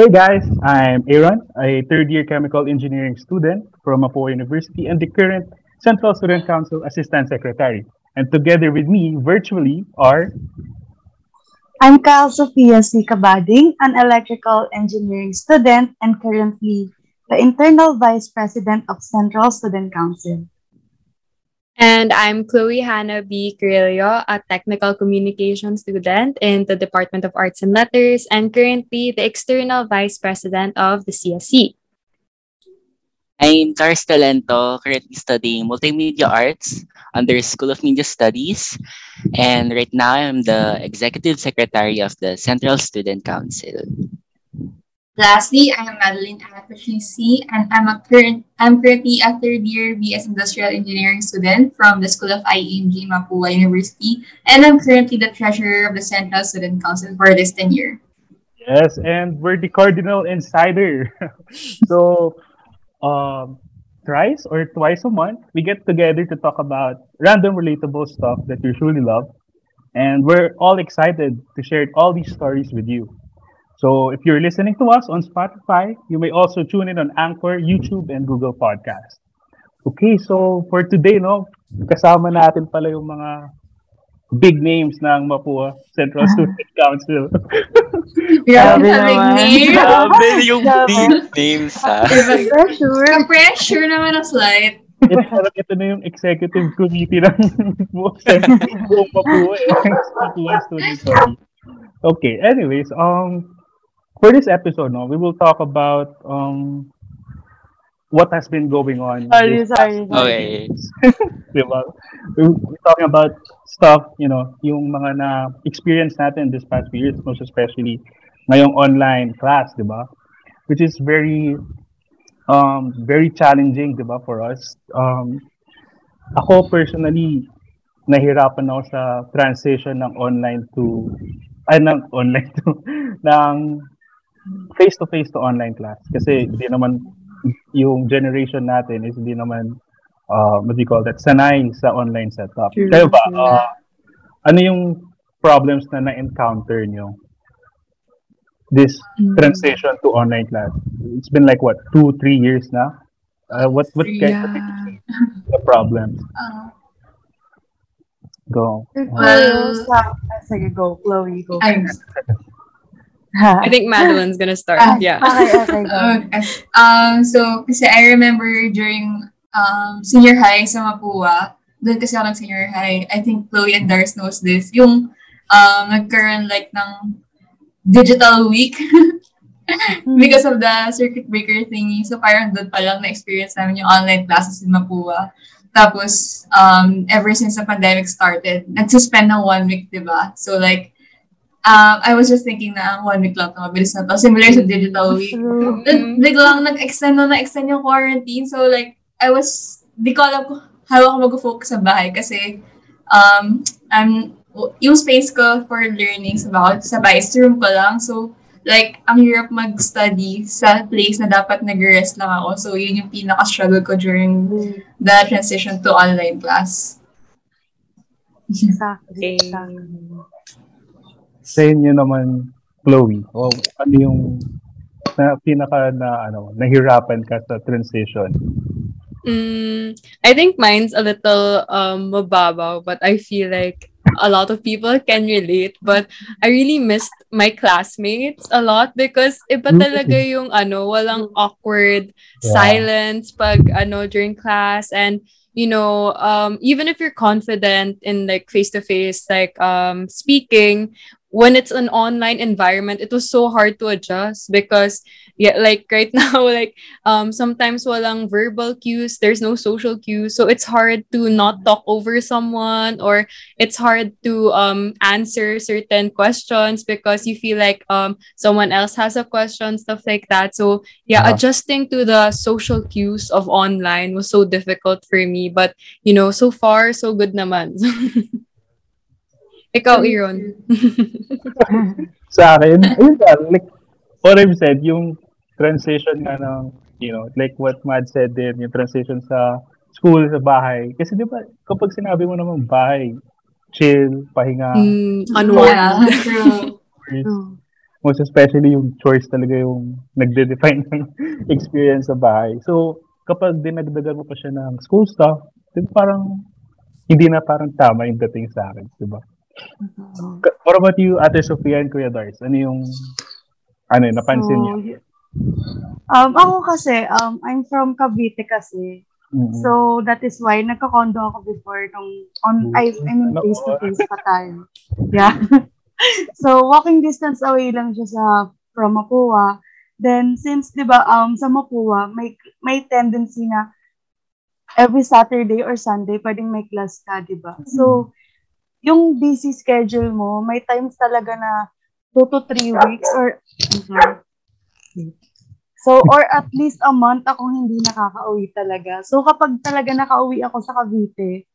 Hey guys, I'm Aaron, a third-year chemical engineering student from Mapúa University and the current Central Student Council Assistant Secretary. And together with me, virtually, are... I'm Kyle Sophia C. Kabading, an electrical engineering student and currently the Internal Vice President of Central Student Council. And I'm Chloe Hanna B. Carrillo, a technical communication student in the Department of Arts and Letters and currently the External Vice President of the CSE. I'm Dars Talento, currently studying Multimedia Arts under School of Media Studies. And right now, I'm the Executive Secretary of the Central Student Council. Lastly, I'm Madeline Anakoshki, and I'm currently a third-year BS Industrial Engineering student from the School of IEM, Mapúa University, and I'm currently the Treasurer of the Central Student Council for this 10th year. Yes, and we're the Cardinal Insider. So... thrice or twice a month, we get together to talk about random relatable stuff that you truly love. And we're all excited to share all these stories with you. So if you're listening to us on Spotify, you may also tune in on Anchor, YouTube, and Google Podcast. Okay, so for today, kasama natin pala yung mga big names ng Mapúa Central Student Council. Grabe naman. Grabe yung big names, ha? Pressure naman ang slide. Ito na yung executive committee ng Mapúa Student Council. Okay, anyways, for this episode, we will talk about what has been going on. Sorry. Diba? We're talking about stuff, yung mga na-experience natin this past few years, most especially ngayong online class, diba? Which is very, very challenging, diba, for us. Ako personally, nahirapan ako sa transition ng ng face-to-face to online class. Kasi hindi naman yung generation natin is hindi naman what do you call that, sanay sa online setup. Kaya ba, ano yung problems na na-encounter nyo this transition to online class? It's been like what, 2-3 years na? What kind of the problems? Go. Go, Chloe, go. I think Madeline's gonna start. So kasi I remember during senior high sa Mapúa, doon kasi ako senior high, I think Chloe and Dars knows this, yung nagkaroon like ng Digital Week because of the circuit breaker thingy. So parang doon pa lang na-experience namin yung online classes in Mapúa. Tapos ever since the pandemic started, nag-suspend ng 1 week, diba? So like, I was just thinking na 1 week lang na mabilis na to. Similar to Digital Week. Biglang nag-extend yung quarantine. So like, di ko alam how ako mag-focus sa bahay kasi yung space ko for learning sa bahay is room ko lang. So like, ang hirap mag-study sa place na dapat nag-rest lang ako. So yun yung pinaka-struggle ko during the transition to online class. Exactly. Say niyo naman, Chloe, ano yung nahirapan ka sa transition? I think mine's a little mababaw, but I feel like a lot of people can relate. But I really missed my classmates a lot because iba talaga yung walang awkward silence pag during class. And even if you're confident in like face-to-face like speaking, when it's an online environment, it was so hard to adjust because like right now, like sometimes walang verbal cues, there's no social cues, so it's hard to not talk over someone, or it's hard to answer certain questions because you feel like someone else has a question, stuff like that. So adjusting to the social cues of online was so difficult for me, but so far so good naman. Ikaw, Iron. Sa akin, like what I've said, yung transition nga ng, like what Mad said din, yung transition sa school, sa bahay. Kasi di ba, kapag sinabi mo naman bahay, chill, pahinga. Unwind. most especially yung choice talaga yung nagde-define ng experience sa bahay. So, kapag dinagdagan mo pa siya ng school stuff, parang hindi na parang tama yung dating sa akin, di ba? Mm-hmm. What about you, Ate Sofia and Kuya Dars? Ano yung napansin niyo? Ako kasi, I'm from Cavite kasi. Mm-hmm. So, that is why nagkakondo ako before nung face-to-face pa tayo. Yeah. So, walking distance away lang siya from Mapúa. Then, since, di ba, sa Mapúa, may tendency na every Saturday or Sunday, pwedeng may class ka, di ba? Mm-hmm. So, yung busy schedule mo, may times talaga na 2 to 3 weeks or... So, or at least a month akong hindi nakaka-uwi talaga. So, kapag talaga nakauwi ako sa Cavite,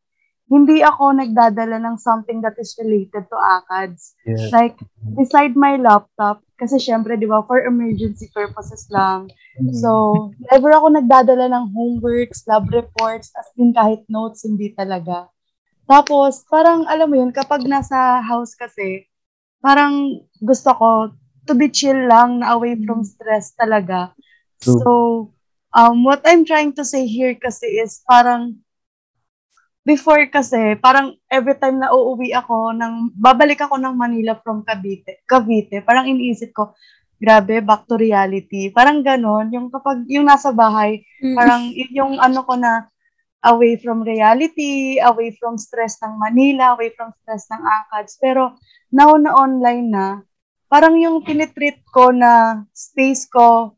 hindi ako nagdadala ng something that is related to ACADS. Yeah. Like, beside my laptop, kasi syempre, di ba, for emergency purposes lang. Mm-hmm. So, never ako nagdadala ng homeworks, lab reports, as in kahit notes, hindi talaga. Tapos, parang, alam mo yun, kapag nasa house kasi, parang gusto ko, to be chill lang, na away from stress talaga. So, what I'm trying to say here kasi is parang, before kasi, parang every time na uuwi ako, babalik ako ng Manila from Cavite, parang iniisip ko, grabe, back to reality. Parang ganon, yung kapag, yung nasa bahay, parang yung ko na, away from reality, away from stress ng Manila, away from stress ng ACADS. Pero, now na online na, parang yung tinitreat ko na space ko,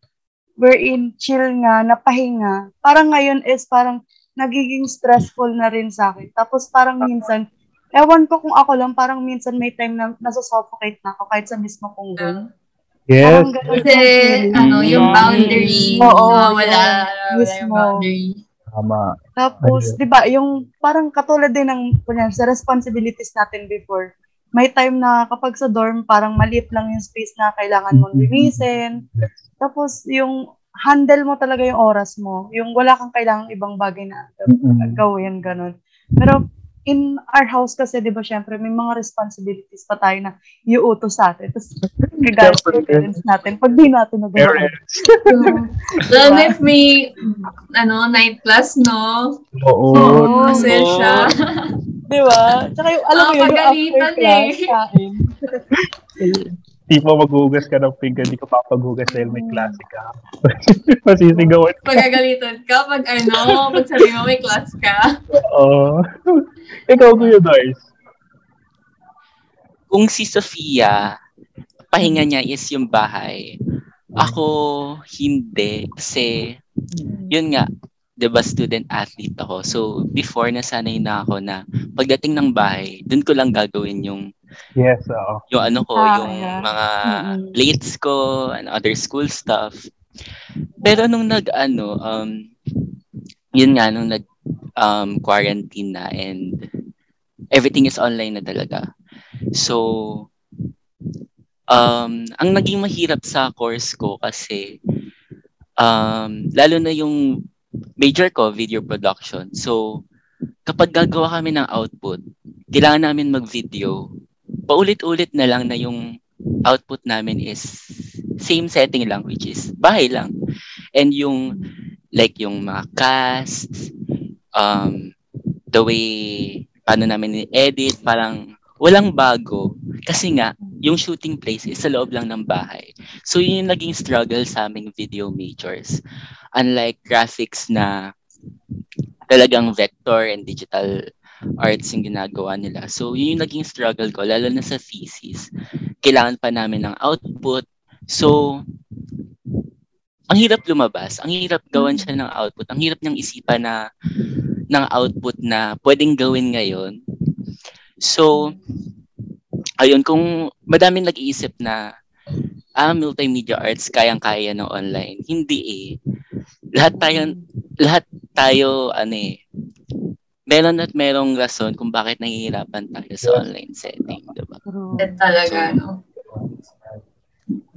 wherein chill nga, napahinga, parang ngayon is parang nagiging stressful na rin sa akin. Tapos parang minsan, ewan ko kung ako lang, parang minsan may time na nasusuffocate na ako kahit sa mismo kong room. Yes. Kasi yung boundary. Oo, wala boundary. Tama. Tapos, di ba, yung parang katulad din ng sa responsibilities natin before, may time na kapag sa dorm, parang maliit lang yung space na kailangan mong linisin. Tapos, yung handle mo talaga yung oras mo. Yung wala kang kailangang ibang bagay na gawin, ganun. Pero, in our house kasi, di ba, syempre, may mga responsibilities pa tayo na iuutos sa atin. Tapos, regardless to parents natin, pag di natin nag-aroon. Lalo if may, 9 plus, no? Oo. Kasi siya. Diba? Tsaka yung, alam mo yun, yung after class, kain. Tipo, maghugas ka ng finger, di ka papaghugas dahil may klase ka. Masisigawan ka. Pagagalitan ka, pag sabi mo may klase ka. Oo. Ikaw, Kuya Dars. Kung si Sofia, pahinga niya is yung bahay. Ako, hindi. Kasi, yun nga, diba student-athlete ako. So, before, nasanay na ako na pagdating ng bahay, dun ko lang gagawin yung yes, oo. Yung mga plates ko and other school stuff. Pero nung quarantine na and everything is online na talaga. So, ang naging mahirap sa course ko kasi lalo na yung major ko, video production. So, kapag gagawa kami ng output, kailangan namin mag-video. Paulit-ulit na lang na yung output namin is same setting lang, which is bahay lang. And yung, yung mga casts, the way, paano namin i-edit, parang walang bago. Kasi nga, yung shooting place is sa loob lang ng bahay. So, yun yung naging struggle sa aming video majors. Unlike graphics na talagang vector and digital arts yung ginagawa nila. So, yun yung naging struggle ko, lalo na sa thesis. Kailangan pa namin ng output. So, ang hirap lumabas. Ang hirap gawan siya ng output. Ang hirap niyang isipan ng output na pwedeng gawin ngayon. So, ayun, kung madami nag-iisip na multimedia arts, kayang-kaya ng online. Hindi eh. Lahat tayo, meron at merong rason kung bakit nahihirapan tayo sa online setting, diba? Talaga, no?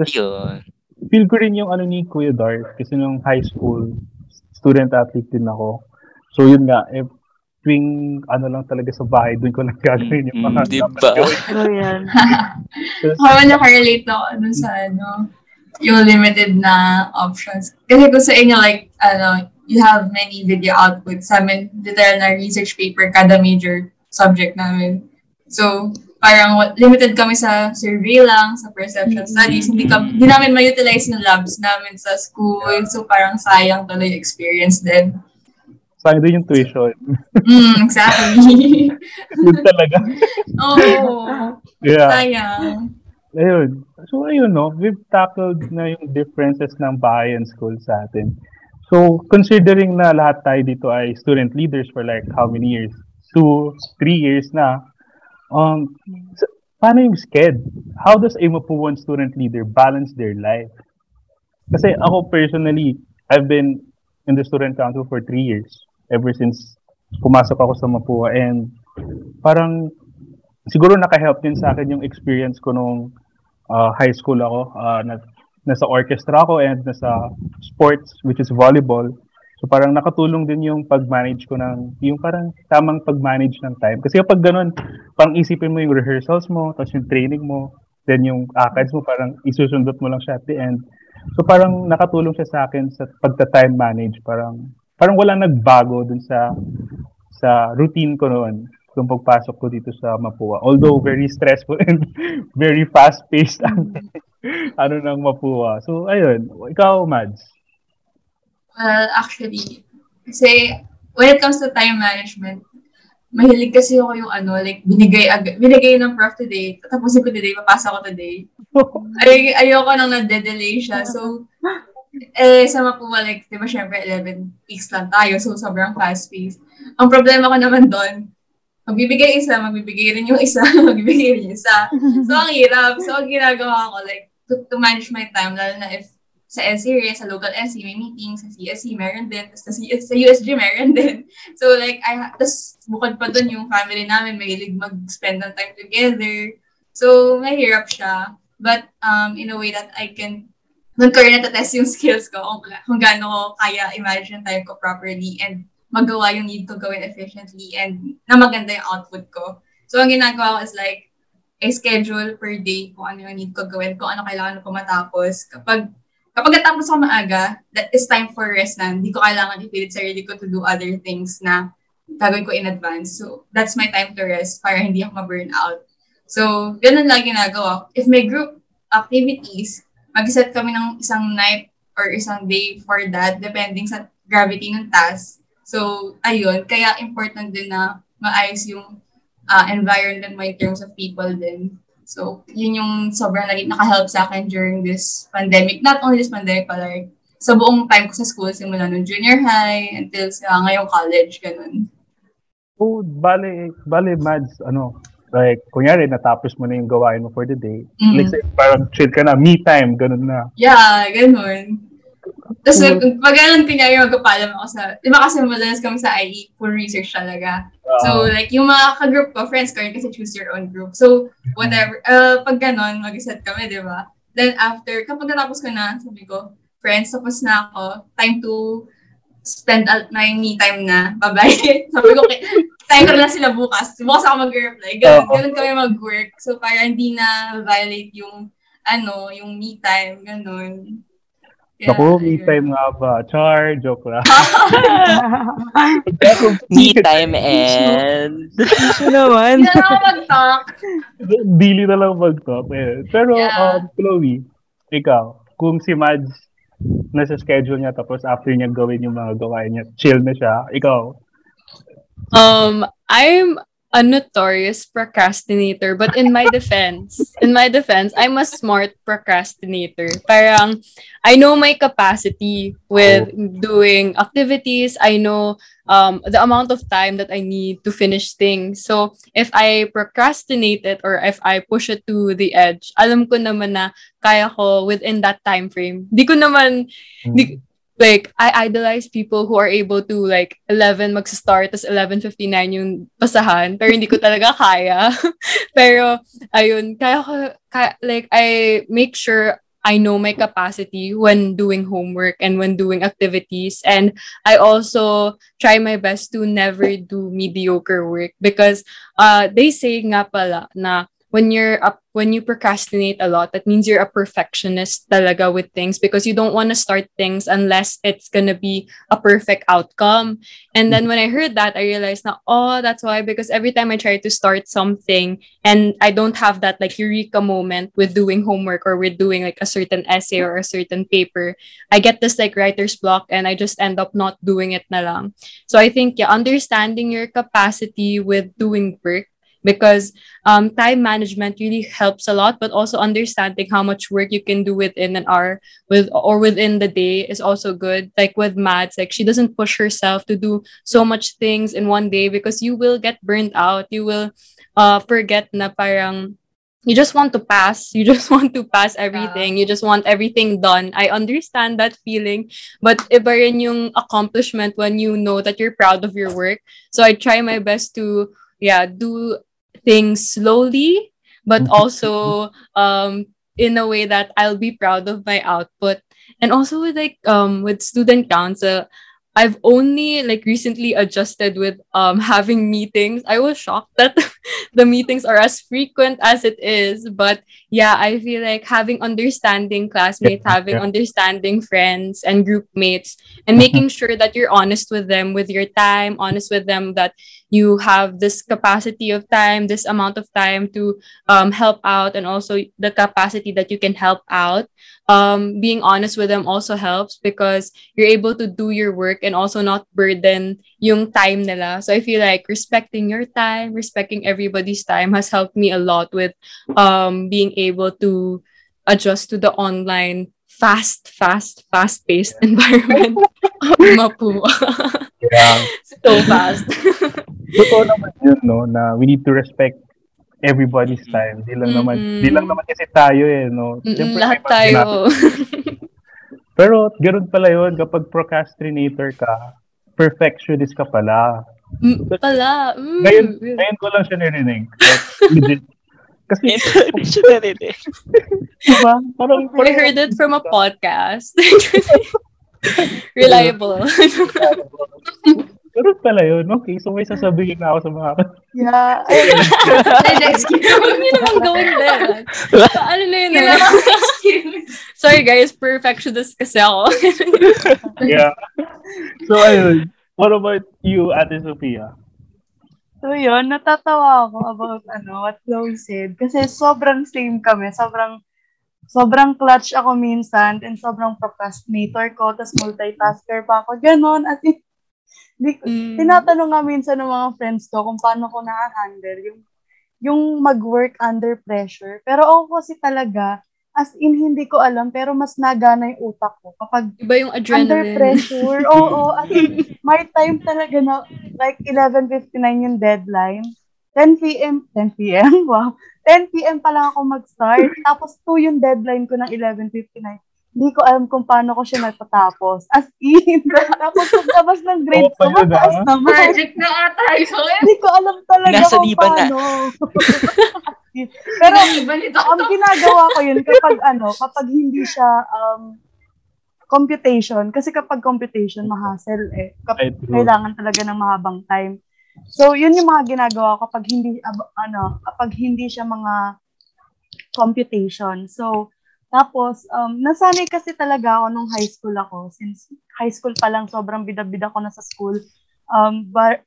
Yun. Feel ko rin yung ni Kuya Dars, kasi nung high school, student-athlete din ako. So, yun nga, tuwing ano lang talaga sa bahay, doon ko lang gagawin yung mga diba? Ano yan? Parang nakarelate ako dun sa ano, yung limited na options. Kasi kung sa inyo, like, ano, you have many video outputs. Sa amin, detail na research paper kada major subject namin. So, parang limited kami sa survey lang, sa perception studies. Hindi namin ma-utilize ng labs namin sa school. So, parang sayang tuloy experience din. Sayang din yung tuition. Exactly. Yun talaga. Oo. Yeah. Sayang. Ayun. So, ayun, no? We've tackled na yung differences ng bahay and school sa atin. So, considering na lahat tayo dito ay student leaders for like how many years? 2-3 years na. So, paano yung SCED? How does a Mapuan student leader balance their life? Kasi ako personally, I've been in the student council for 3 years ever since pumasok ako sa Mapua, and parang siguro naka-help din sa akin yung experience ko nung high school ako, nasa orchestra ako and nasa sports, which is volleyball. So parang nakatulong din yung pag-manage ko ng yung parang tamang pag-manage ng time, kasi kapag ganun parang isipin mo yung rehearsals mo, tapos yung training mo, then yung ACADS mo, parang isusundot mo lang siya at the end. So parang nakatulong siya sa akin sa pagta-time manage. Parang wala nagbago dun sa routine ko noon kung pagpasok ko dito sa Mapua. Although very stressful and very fast-paced ang ano ng Mapua. So ayun, ikaw, Mads. Well, actually, kasi when it comes to time management, mahilig kasi ako yung ano, like, binigay ng prof today, tapusin ko today, papasa ko today. Ayoko nang nade-delay siya. So, sa Mapua, like, di ba, syempre, 11 weeks lang tayo, so sobrang fast-paced. Ang problema ko naman doon, magbibigay rin yung isa. So, ang hirap. So, ang ginagawa ko, like, to manage my time, lalo na if sa SE, sa local SE, may meetings, sa CSE, meron din, sa USG, meron din. So, like, tas bukod pa dun yung family namin, mahilig mag-spend ng time together. So, mahirap siya. But, in a way that I can, nun ko rin natatest yung skills ko, kung gaano kaya imagine time ko properly and magawa yung need ko gawin efficiently and na maganda yung output ko. So, ang ginagawa ko is like, I schedule per day kung ano yung need ko gawin, kung ano kailangan ko matapos. Kapag natapos ako maaga, that is time for rest na. Hindi ko kailangan ipilit sarili ko to do other things na gagawin ko in advance. So, that's my time to rest para hindi ako ma-burn out. So, ganun lang ginagawa. If may group activities, mag-set kami ng isang night or isang day for that, depending sa gravity ng task. So, ayun. Kaya important din na maayos yung environment mo in terms of people din. So, yun yung sobrang nakahelp sa akin during this pandemic. Not only this pandemic, but like, sa buong time ko sa school, simula nung junior high until ngayong college, ganun. Oh, bale, Mads, ano, like, kunyari, natapos mo na yung gawain mo for the day. Mm-hmm. Like, say, parang chill ka na, me time, ganun na. Yeah, ganun. Tapos, pag ganun, kunyari, magkapalam ako sa, di ba kasi madalas kami sa IE, full research talaga. So, like, yung mga ka-group ko, friends ko rin kasi choose your own group. So, whatever. Pag ganon, mag-set kami, di ba? Then, after, kapag natapos ko na, sabi ko, friends, tapos na ako. Time to spend my me time na. Bye-bye. Sabi ko, time ko na sila bukas. Bukas ako mag-reply. Ganon kami mag-work. So, para hindi na violate yung, ano, yung me time. Ganon. Yeah, ako, me time nga ba? Char, joke lang. Me time and... Hindi na lang mag-talk. Dili na lang mag-talk. Eh. Pero, yeah. Chloe, ikaw, kung si Mads nasa schedule niya tapos after niya gawin yung mga gawain niya, chill na siya, ikaw? I'm a notorious procrastinator, but in my defense, I'm a smart procrastinator. Parang, I know my capacity with doing activities. I know the amount of time that I need to finish things. So, if I procrastinate it or if I push it to the edge, alam ko naman na kaya ko within that time frame. Di ko naman... Like, I idolize people who are able to, like, 11 mag-start, tas 11:59 yung pasahan. Pero hindi ko talaga kaya. Pero, ayun, kaya ko, like, I make sure I know my capacity when doing homework and when doing activities. And I also try my best to never do mediocre work because they say nga pala na when you procrastinate a lot, that means you're a perfectionist talaga with things because you don't want to start things unless it's gonna be a perfect outcome. And then when I heard that, I realized na, oh, that's why, because every time I try to start something and I don't have that like eureka moment with doing homework or with doing like a certain essay or a certain paper, I get this like writer's block and I just end up not doing it na lang. So I think yeah, understanding your capacity with doing work, because time management really helps a lot, but also understanding how much work you can do within an hour within the day is also good. Like with Mads, like she doesn't push herself to do so much things in one day because you will get burnt out. You will forget na parang you just want to pass. You just want to pass everything. You just want everything done. I understand that feeling. But iba rin yung accomplishment when you know that you're proud of your work. So I try my best to do things slowly, but also in a way that I'll be proud of my output. And also with like with student council, I've only like recently adjusted with having meetings. I was shocked that the meetings are as frequent as it is, but yeah, I feel like having understanding classmates, having understanding friends and group mates, and making sure that you're honest with them with your time, honest with them that you have this capacity of time, this amount of time to help out, and also the capacity that you can help out. Being honest with them also helps because you're able to do your work and also not burden yung time nila. So I feel like respecting your time, respecting everybody's time has helped me a lot with being able to adjust to the online fast-paced environment of Mapúa. So fast. Totoo naman yun, no, na we need to respect everybody's time. Di lang naman kasi tayo no. Siyempre, lahat tayo. Pero ganoon pala yun, kapag procrastinator ka, perfectionist ka pala. Ngayon ko lang siya narinig. Kasi siya narinig. Diba? Parang, I heard it from a podcast. Reliable. Pero pala yun. Okay, so may sasabihin na ako sa mga... Yeah. Huwag niyo naman gawin din. Ano na yun? Sorry guys, perfectionist kasi ako. Yeah. So ayun, what about you, Ate Sophia? So yun, natatawa ako about what Chloe said. Kasi sobrang same kami. Sobrang clutch ako minsan and sobrang procrastinator ko, tas multitasker pa ako. Ganon, as if tinatanong nga minsan ng mga friends ko kung paano ko na-handle yung mag-work under pressure. Pero ako kasi talaga, as in hindi ko alam, pero mas nagana yung utak ko. Kapag iba yung adrenaline. Under pressure, oo. As in, my time talaga na, like 11:59 yung deadline. 10 p.m. Wow. 10 p.m. pa lang ako mag-start. Tapos 2 yung deadline ko ng 11:59. Hindi ko alam kung paano ko siya natatapos. As in, tapos pagkabas ng grades ko, mataas na. Magic na ata yun. Hindi ko alam talaga kung paano. Pero ang ginagawa ko yun kapag kapag hindi siya computation. Kasi kapag computation, mahasel eh. Kailangan talaga ng mahabang time. So, yun yung mga ginagawa ko kapag hindi siya mga computation. So, tapos, nasanay kasi talaga ako nung high school ako. Since high school pa lang, sobrang bida-bida ko na sa school.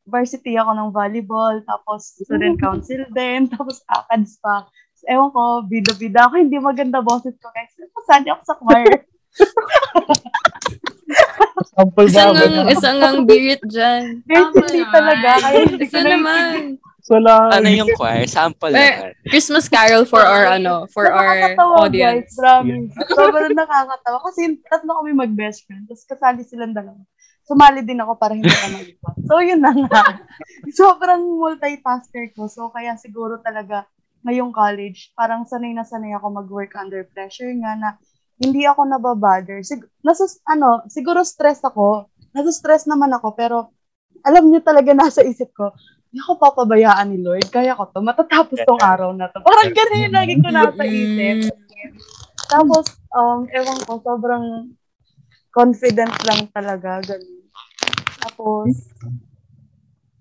Varsity ako ng volleyball, tapos student council din, tapos ACADS pa. So, ewan ko, bida-bida ako. Hindi maganda boses ko, guys. Nasanay ako sa choir. Isang ang birit dyan. Varsity talaga. Kaya hindi ko naman. So lang. Ano yung choir? Sample lang. Christmas Carol for our, for our audience. Nakakatawa, guys. Sobrang nakakatawa. Kasi tatlo kami mag-best friend. Tapos kasali silang dalawa. Sumali din ako para hindi ka mag-iba. So, yun na nga. Sobrang multitasker ko. So, kaya siguro talaga ngayong college, parang sanay na sanay ako mag-work under pressure nga na hindi ako nababother. Siguro stress ako. Nasa-stress naman ako. Pero, alam niyo talaga nasa isip ko, hindi ako papabayaan ni Lloyd. Kaya ko to. Matatapos tong araw na to. Parang ganun yung lagi ko nasa isip. Tapos, ewan ko, sobrang confident lang talaga. Ganun. Tapos,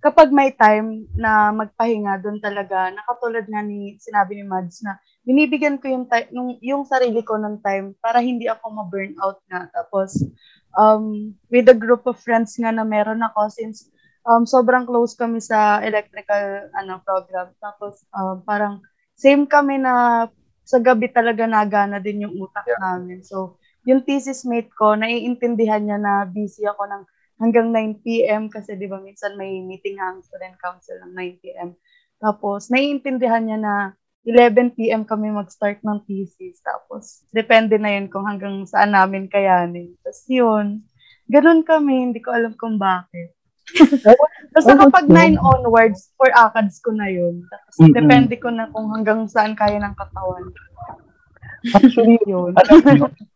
kapag may time na magpahinga doon talaga, nakatulad nga ni sinabi ni Mads na binibigyan ko yung time, yung sarili ko ng time para hindi ako ma-burnout na. Tapos, with a group of friends nga na meron ako since sobrang close kami sa electrical program. Tapos, parang same kami na sa gabi talaga nagana din yung utak namin. So, yung thesis mate ko, naiintindihan niya na busy ako ng hanggang 9 p.m. kasi di ba minsan may meeting ang student council ng 9 p.m. Tapos, naiintindihan niya na 11 p.m. kami mag-start ng thesis. Tapos, depende na yun kung hanggang saan namin kayanin. Tapos yun, ganun kami, hindi ko alam kung bakit. Tapos kapag 9 onwards, for ACADS ko na yun. Tapos, depende ko na kung hanggang saan kaya ng katawan. Actually, yun.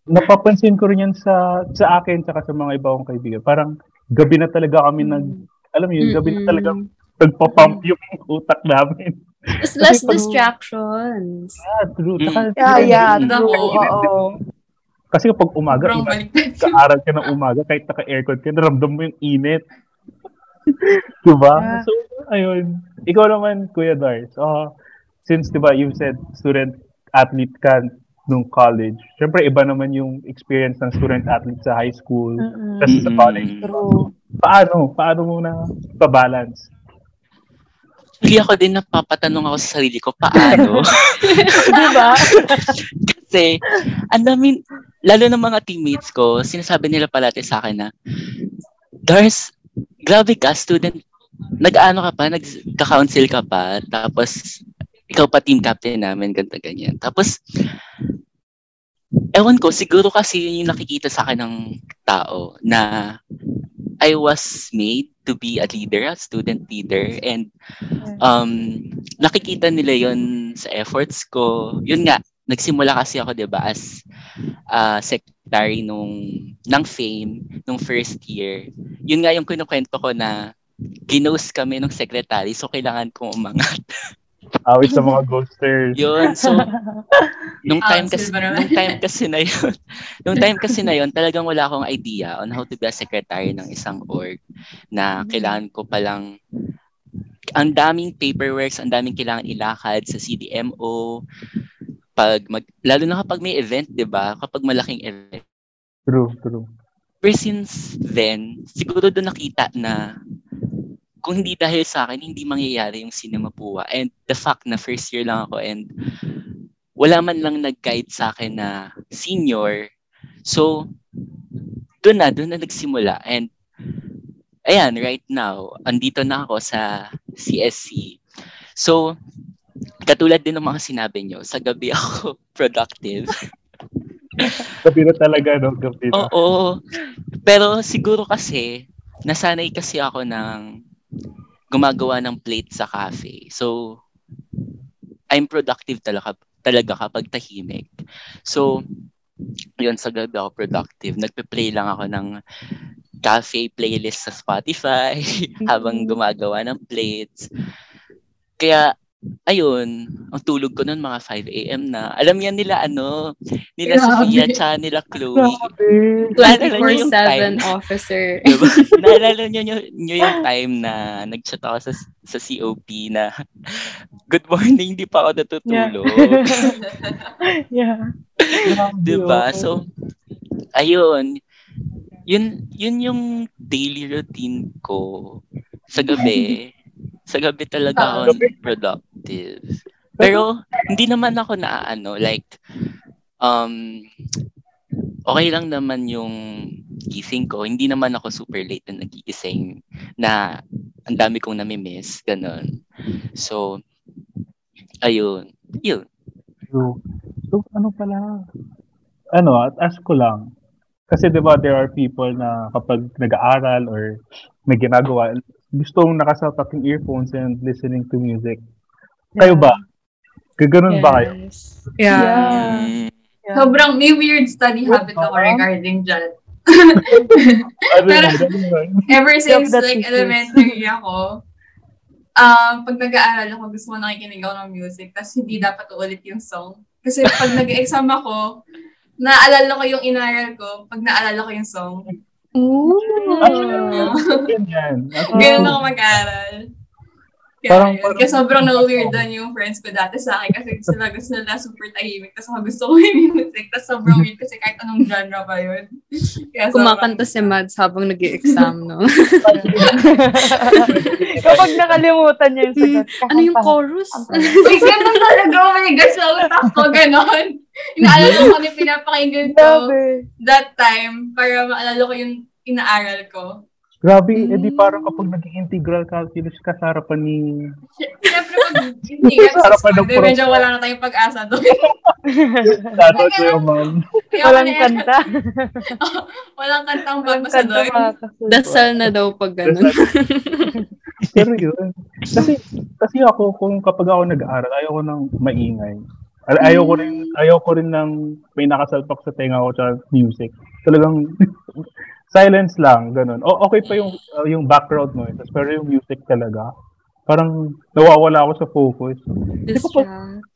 Napapansin ko rin yan sa akin saka sa mga iba kong kaibigan. Parang gabi na talaga kami alam mo yun, gabi na talaga nagpa-pump yung utak namin. It's less distractions. Yeah, true. True. Kasi kapag umaga, kaaral ka ng umaga, kahit naka-aircon ka, naramdam mo yung init. Diba? Yeah. So, ayun. Ikaw naman, Kuya Dars. Since, diba, you said student-athlete ka nung college. Siyempre, iba naman yung experience ng student-athlete sa high school, kasi sa college. Pero, paano mo na pa-balance? Hindi ako din napapatanong ako sa sarili ko, paano? Diba? Kasi, lalo ng mga teammates ko, sinasabi nila palate sa akin na, Dars, grabe ka, student, nagka-council ka pa, tapos, ikaw pa team captain namin, ganyan. Tapos, ewan ko, siguro kasi yun yung nakikita sa akin ng tao na I was made to be a leader, a student leader, and nakikita nila yon sa efforts ko. Yun nga, nagsimula kasi ako, diba, as secretary ng FAME nung first year. Yun nga yung kinukwento ko na ginose kami ng secretary, so kailangan kong umangat. Awit sa mga goldsters. Yun, so, nung time kasi na yun, talagang wala akong idea on how to be a secretary ng isang org na kailangan ko palang, ang daming paperworks, ang daming kailangan ilakad sa CDMO, lalo na kapag may event, diba? Kapag malaking event. True. Ever since then, siguro doon nakita na kung hindi dahil sa akin, hindi mangyayari yung Mapúa. And the fact na first year lang ako and wala man lang nag-guide sa akin na senior. So, doon na nagsimula. And, ayan, right now, andito na ako sa CSE. So, katulad din ng mga sinabi nyo, sa gabi ako productive. Gabi na talaga, no? Gabi na. Oo. Pero siguro kasi, nasanay kasi ako ng gumagawa ng plate sa cafe. So, I'm productive talaga kapag tahimik. So, yun, sa gabi ako productive. Nagpe-play lang ako ng cafe playlist sa Spotify habang gumagawa ng plates. Kaya, ayun, ang tulog ko nun mga 5 a.m. na. Alam yan nila Sophia, tsaka nila Chloe. 24/7 officer. Diba? Naalala nyo yung time na nag-chat ako sa COP na good morning, hindi pa ako natutulog. Yeah. Diba? So, ayun. Yun yung daily routine ko sa gabi. Sa gabi talaga ako productive. Pero, hindi naman ako okay lang naman yung gising ko. Hindi naman ako super late na nagigising na ang dami kong namimiss. Ganon. So, ayun. Yun. So, ano pala? Ask ko lang. Kasi diba, there are people na kapag nag-aaral or may ginagawa, gusto mong nakasapak yung earphones and listening to music. Kayo ba? Gano'n ba kayo? Yeah. Sobrang may weird study habit ako regarding dyan. Pero ever since elementary ako, pag nag-aaral ako, gusto mo nakikinig ako ng music, tapos hindi dapat uulit yung song. Kasi pag nag-exam ako, naalala ko yung inaral ko pag naalala ko yung song. Ooh. Ganun ako mag-aral. Kaya sobrang na-weirdan yung friends ko dati sa akin kasi sila gusto nila super tahimik tapos ako gusto ko yung music tapos sobrang weird kasi kahit anong genre ba yun. Kaya kumakanta si Mads habang nag-i-exam, no? Kapag nakalimutan niya yung sagot. Ano yung chorus? Ay, ganun talaga. Oh my gosh, nautak ko. Ganon. Inaalala ko yung pinapakinggan ko that time para maalala ko yung inaaral ko. Grabe, edi parang kapag nag-integral calculus ka sa harapan ni... Siyempre, pag integral calculus ka, medyo wala na tayong pag-asa doon. Dato ko yung mom. Walang kanta. Walang kantang pagbasa doon. Dasal na daw pag gano'n. Pero yun. Kasi ako, kung kapag ako nag-aaral, ayaw ko ng maingay. Ayaw ko rin ng may nakasalpak sa tenga ko sa music. Talagang... silence lang, ganun. O, okay pa yung background noise, pero yung music talaga, parang nawawala ako sa focus.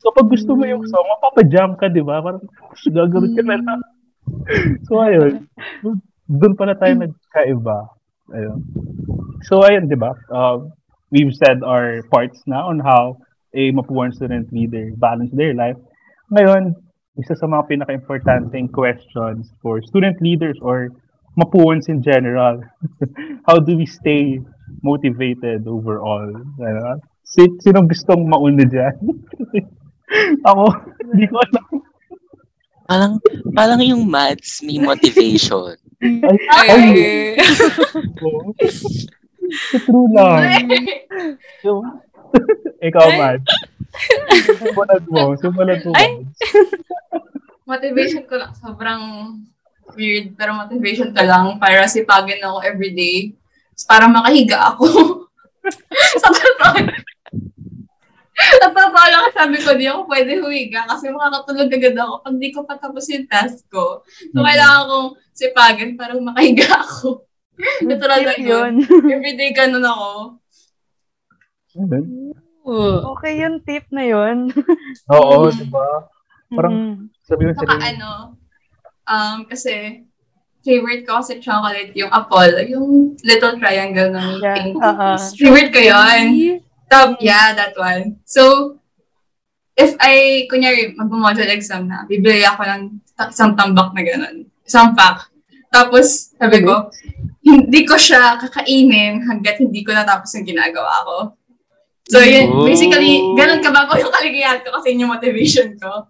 Kapag gusto mo yung song, mapapajam ka, di ba? Parang gagawin ka na lang. So, ayun. Doon pala tayo nagkaiba. Ayun. So, ayun, di ba? We've said our parts na on how a Mapúa student leader balance their life. Ngayon, isa sa mga pinaka-importanting questions for student leaders or Mapuans in general. How do we stay motivated overall? Sinong gustong mauna dyan? Ako, hindi ko alam. Parang yung maths may motivation. Ay. True lang. Ikaw, maths. Sumunod mo. Motivation ko lang. Sobrang... weird, pero motivation ka lang para sipagin ako everyday para makahiga ako. Sa totoo lang, sabi ko, di ako pwede huwiga kasi makakatulog agad ako pag di ko patapos yung task ko. So, kailangan akong sipagin para makahiga ako. Ito lang na yun. Everyday ganun ako. Okay yung tip na yun. Oo, diba? Parang sabi mo sila. Kasi favorite ko kasi chocolate yung apple, yung little triangle na pink. Favorite ko yun. Yeah, that one. So, if I, kunyari, mag-module exam na, bibili ako ng isang tambak na gano'n. Isang pack. Tapos, sabi ko, hindi ko siya kakainin hanggat hindi ko natapos yung ginagawa ko. So, yun, basically, gano'n kabago yung kaligayahan ko kasi yun yung motivation ko.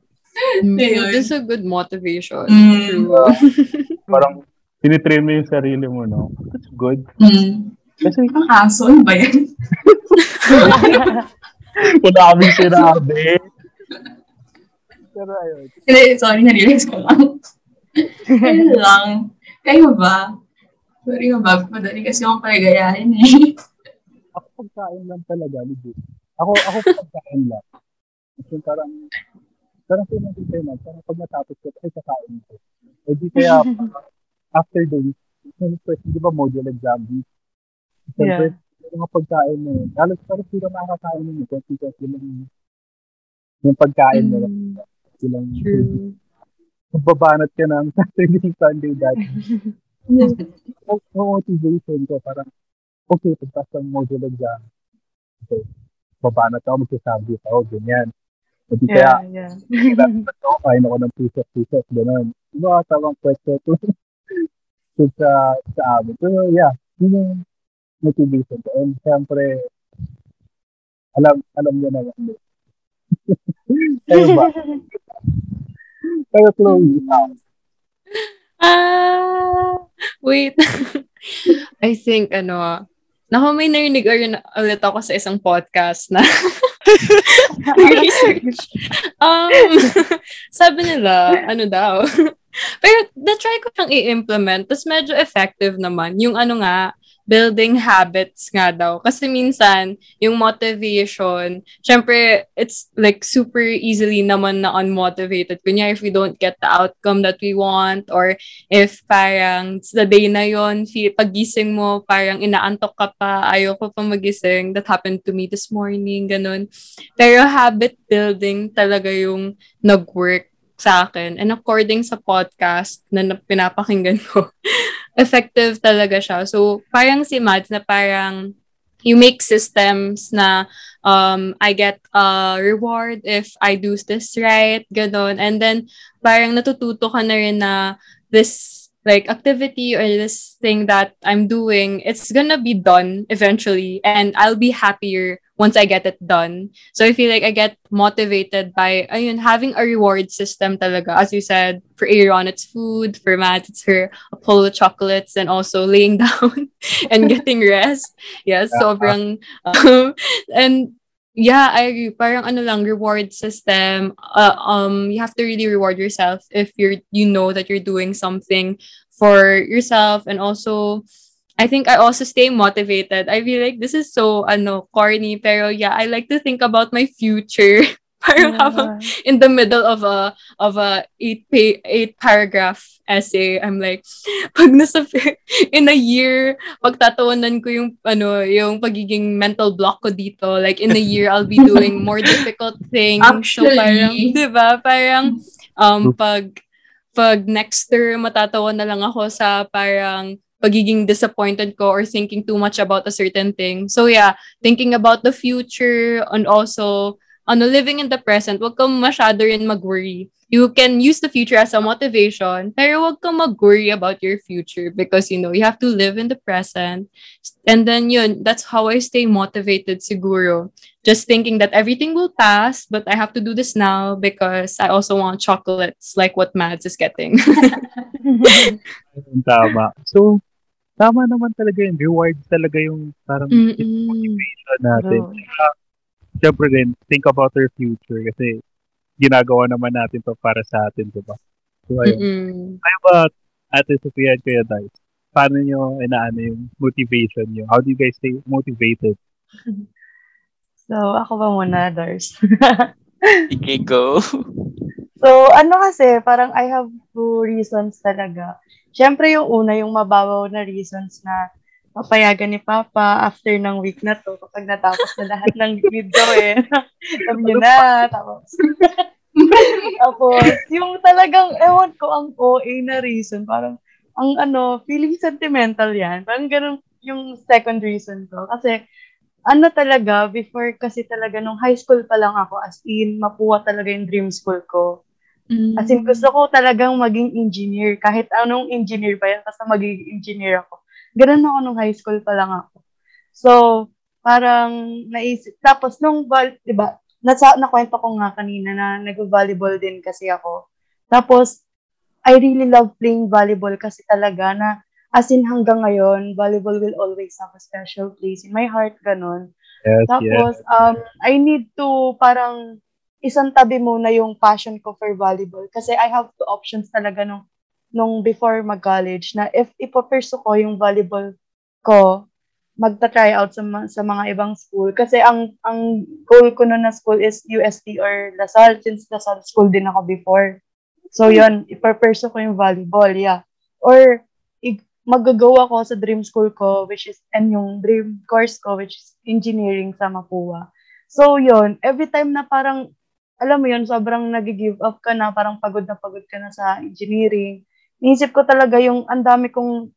This is a good motivation. Parang tinitrain mo yung sarili mo, no? That's good. Kasi ang aso ba yan? Wala kaming sinabi. Pero ayun. Sorry, narilis ko lang. Ayun lang. Kayo ba? Sorry ba? Madali kasi akong paligayahin eh. Ako pagkain lang talaga. Ako pagkain lang. Kasi parang pinag-intay na, parang pag natapos ko, ay kakain ko. O di kaya, after the week, di ba module exam week? Siyempre, yung mga pagkain na yun. Lalo, parang sila makakain na yun. Kasi yung pagkain na yun. Silang, magbabanat ka ng Saturday, Sunday dati. Yung motivation ko, parang, okay, pagkas ng module exam. Okay, babanat ako, magsasabi ako, ganyan. Kasi kaya, kain ako ng pusok-pusok, gano'n. Diba, tawang pwesto ito sa amin. So, yeah, yun yung motivation ko. And, siyempre, alam nyo na lang. Kayo ba? Kayo, Chloe. Wait. I think, naku, may narinig ulit ako sa isang podcast na... research. Sabi nila, daw. Pero na-try ko siyang i-implement. Tapos medyo effective naman. Yung building habits nga daw. Kasi minsan, yung motivation, syempre, it's like super easily naman na unmotivated. Kunya, if we don't get the outcome that we want or if parang the day na yon, pagising mo, parang inaantok ka pa, ayoko pa magising. That happened to me this morning, ganun. Pero habit building talaga yung nag-work sa akin. And according sa podcast na pinapakinggan ko, effective talaga siya. So, parang si Mads na parang you make systems na I get a reward if I do this right, ganon. And then, parang natututo ka na rin na this like activity or this thing that I'm doing, it's gonna be done eventually and I'll be happier once I get it done. So I feel like I get motivated by having a reward system talaga. As you said, for Aaron, it's food. For Matt, it's her Apollo chocolates and also laying down and getting rest. Yes, yeah, sobrang... and yeah, I agree. Parang reward system. You have to really reward yourself if you know that you're doing something for yourself. And also... I think I also stay motivated. I feel like this is so corny, pero yeah, I like to think about my future. Parang in the middle of a eight paragraph essay, I'm like, in a year, pagtatawanan ko yung pagiging mental block ko dito. Like in a year, I'll be doing more difficult things. Actually, so parang, diba? Parang pag next term, matatawa na lang ako sa parang pagiging disappointed ko or thinking too much about a certain thing. So yeah, thinking about the future and also living in the present. Wag kang masyado rin mag-worry. You can use the future as a motivation, pero wag kang mag-worry about your future because you have to live in the present. And then that's how I stay motivated siguro. Just thinking that everything will pass, but I have to do this now because I also want chocolates like what Mads is getting. Tama. So tama naman talaga yung reward talaga yung parang motivation natin. Siyempre rin, think about our future kasi ginagawa naman natin to para sa atin, diba? So ayun. Kaya ba, Ate Sophia at Kuya Dice, paano nyo yung motivation nyo? How do you guys stay motivated? So ako ba muna, Dice? Sige, go! So kasi, parang I have two reasons talaga. Siyempre, yung una, yung mababaw na reasons na papayagan ni Papa after ng week na to kapag natapos na lahat ng video Sabi niyo na, tapos. Tapos, yung talagang, ewan ko, ang OA na reason. Parang, ang feeling sentimental yan. Parang ganun yung second reason ko. Kasi, talaga, before kasi talaga nung high school pa lang ako, as in, Mapúa talaga yung dream school ko. As in, gusto ko talagang maging engineer. Kahit anong engineer pa yan, basta maging engineer ako. Ganun ako nung high school pa lang ako. So, parang naisip. Tapos nung, diba, nakwento ko nga kanina na nag-volleyball din kasi ako. Tapos, I really love playing volleyball kasi talaga na as in hanggang ngayon, volleyball will always have a special place in my heart, ganun. Yes, tapos, yes. I need to parang isang tabi muna yung passion ko for volleyball. Kasi I have two options talaga nung before mag-college na if ipapursue ko yung volleyball ko, magta-try out sa mga ibang school. Kasi ang goal ko noon na school is UST or La Salle since La Salle school din ako before. So yun, ipapursue ko yung volleyball, yeah. Or mag-go ako sa dream school ko and yung dream course ko which is engineering sa Mapúa. So yun, every time na parang alam mo yun, sobrang nag-give up ka na, parang pagod na pagod ka na sa engineering. Inisip ko talaga yung ang dami kong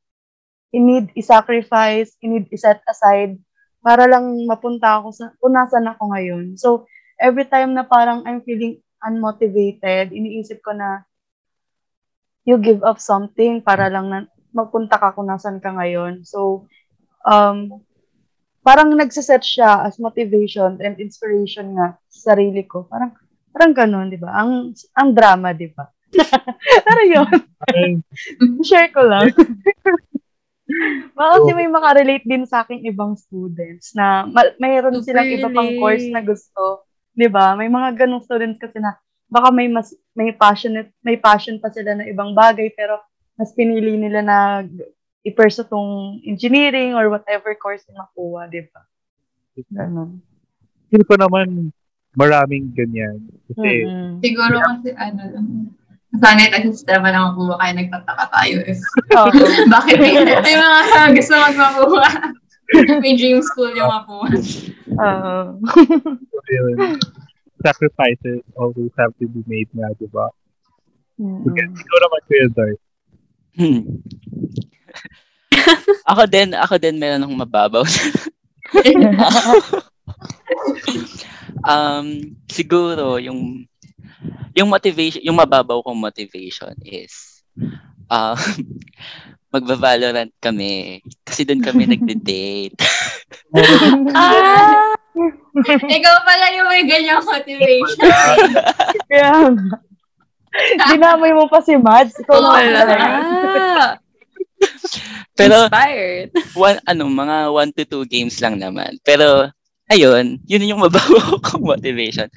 i-need i-sacrifice, i-need i-set aside para lang mapunta ako kung nasan ako ngayon. So, every time na parang I'm feeling unmotivated, iniisip ko na you give up something para lang mapunta ka kung nasan ka ngayon. So, parang nagsiset siya as motivation and inspiration nga sa sarili ko. Parang ganun, di ba? Ang drama, di ba? Pero yun. Share ko lang. Baka may makarelate din sa aking ibang students na mayroon silang iba pang course na gusto. Di ba? May mga ganung students kasi na baka may passion pa sila na ibang bagay pero mas pinili nila na i-perso tong engineering or whatever course na makuha, di ba? Ano? Hindi ko naman maraming ganyan. Kasi, siguro kasi, sanay tayo sa tema na makuha kaya nagtataka tayo. Bakit may mga gusto magmakuha? May dream school yung makuha. Sacrifices always have to be made na, di ba? Because siguro naman kuya Dart. Ako din meron akong mababaw. Siguro yung motivation, yung mababaw kong motivation is magba-Valorant kami kasi doon kami nagde-date. Ikaw pala yung may ganyang motivation. Yeah. Dinamoy mo pa si Mads. Ikaw na. Pero, inspired. Mga 1 to 2 games lang naman. Pero, ayun, yun yung mababaw kong motivation.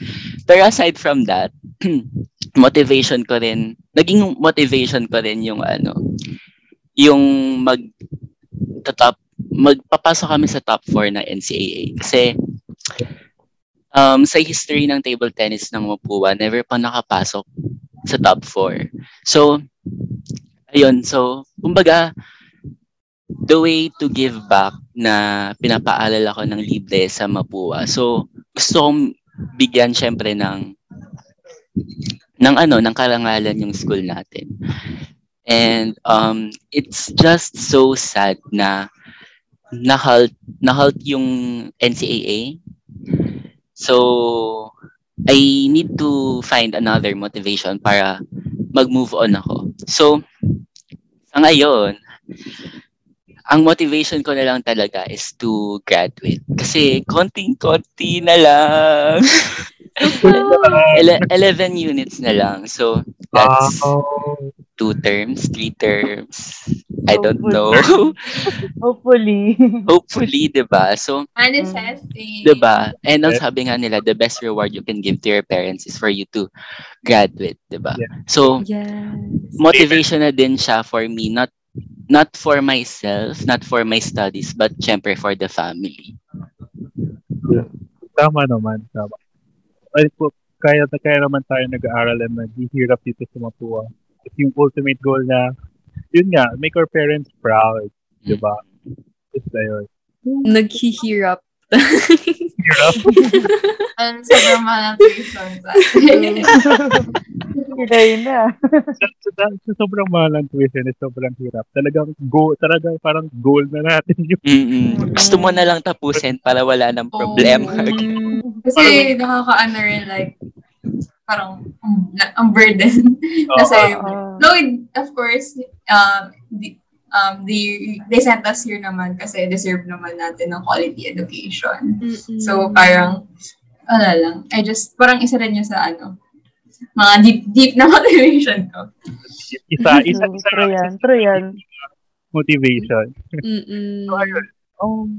Pero aside from that, naging motivation ko rin yung magpapasok kami sa top 4 ng NCAA. Kasi, sa history ng table tennis ng Mapúa, never pa nakapasok sa top 4. So, ayun. So, kumbaga, the way to give back na pinapaalal ako ng libre sa Mapúa. So, gusto kong bigyan syempre ng karangalan yung school natin. And it's just so sad na nahalt yung NCAA. So, I need to find another motivation para mag-move on ako. So, sa ngayon, ang motivation ko na lang talaga is to graduate. Kasi, konting-konti na lang. 11 units na lang. So, that's 2 terms, 3 terms. I don't know. Hopefully, diba? So, manifesting. Diba? And ang sabi nga nila, the best reward you can give to your parents is for you to graduate, diba? Yeah. So, motivation na din siya for me, not for myself, not for my studies, but syempre for the family. Yeah. Tama naman. Ay, kaya naman tayo nag-aaral at naghihirap dito sa Mapúa. At yung ultimate goal na, yun nga, make our parents proud. Diba? Just na yun. Naghihirap. Hirap? Sobrang malantusan sa akin. Hirap na. Sobrang malantusan, sobrang hirap. Talagang parang goal na natin yun. Gusto mo na lang tapusin para wala ng problema. Kasi nakakaano rin, like, parang ang burden. Kasi, Lloyd, of course, they sent us here naman kasi deserve naman natin ng quality education. Mm-hmm. So, parang, wala lang. I just, parang isa rin yun sa, mga deep na motivation ko. Isa true yan. Motivation. So,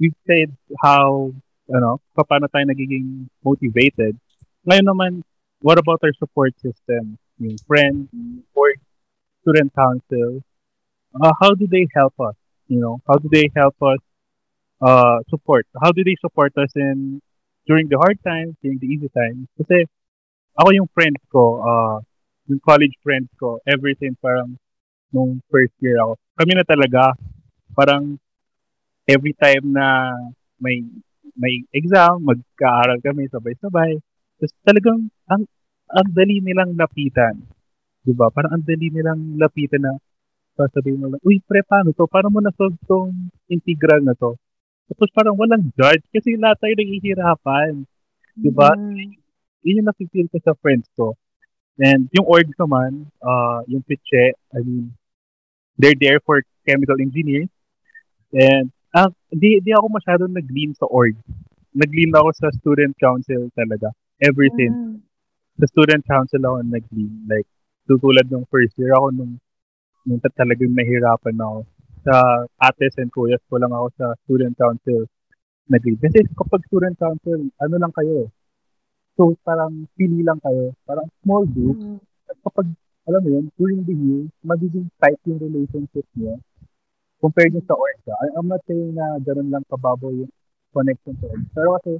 we've said how, paano tayo nagiging motivated. Ngayon naman, what about our support system? Yung friends, or student council? How do they help us? How do they help us support? How do they support us during the hard times, during the easy times? Kasi ako yung friend ko, yung college friend ko, ever since parang nung first year ako. Kami na talaga, parang every time na may exam, magkaaral kami sabay-sabay. Tapos talagang ang dali nilang lapitan. Diba? Parang ang dali nilang lapitan na sasabihin mo lang, uy, pre, paano to? Paano mo nasolve tong integral na to? Tapos parang walang judge kasi lahat tayo naghihirapan. Diba? Yun yung nakikil ko sa friends ko. And yung org naman, yung pitche, they're there for chemical engineers. And Hindi ako masyado nag-lean sa org. Nag-lean ako sa student council talaga. Ever since. Sa student council ako nag-lean. Like, tutulad nung first year ako nung talagang nahirapan ako. Sa ates and kuyas ko lang ako sa student council nag-lean. Kasi kapag student council, lang kayo. So, parang pili lang kayo. Parang small group. At kapag alam mo yun, during the year, magiging tight yung relationship niya compared to sa ORCA. I'm not saying na gano'n lang kababaw yung connection to ORCA. Pero kasi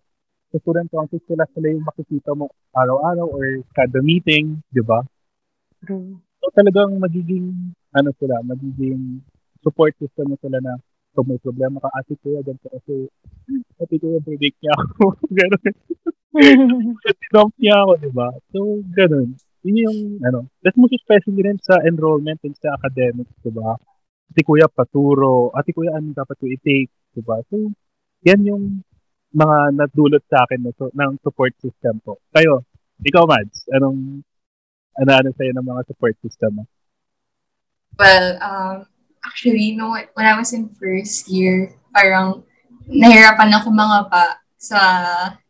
sa student council, sila yung makikita mo araw-araw or kada meeting, di ba? True. So talagang magiging, ano sila, magiging support system na sila na kung may problema ka, ati ko yan kasi ati ko yung break niya ako. Gano'n. Kasi dump niya ako, di ba? So, gano'n. Yun yung, ano, that's most especially rin sa enrollment and sa academics, diba? Ati kuya paturo, ati kuya anong dapat ko i-take, diba? So, yan yung mga natulot sa akin na, ng support system ko. Kayo, ikaw, Mads, anong, ano-ano sa'yo ng mga support system? Well, actually, no, when I was in first year, parang nahirapan ako mga pa sa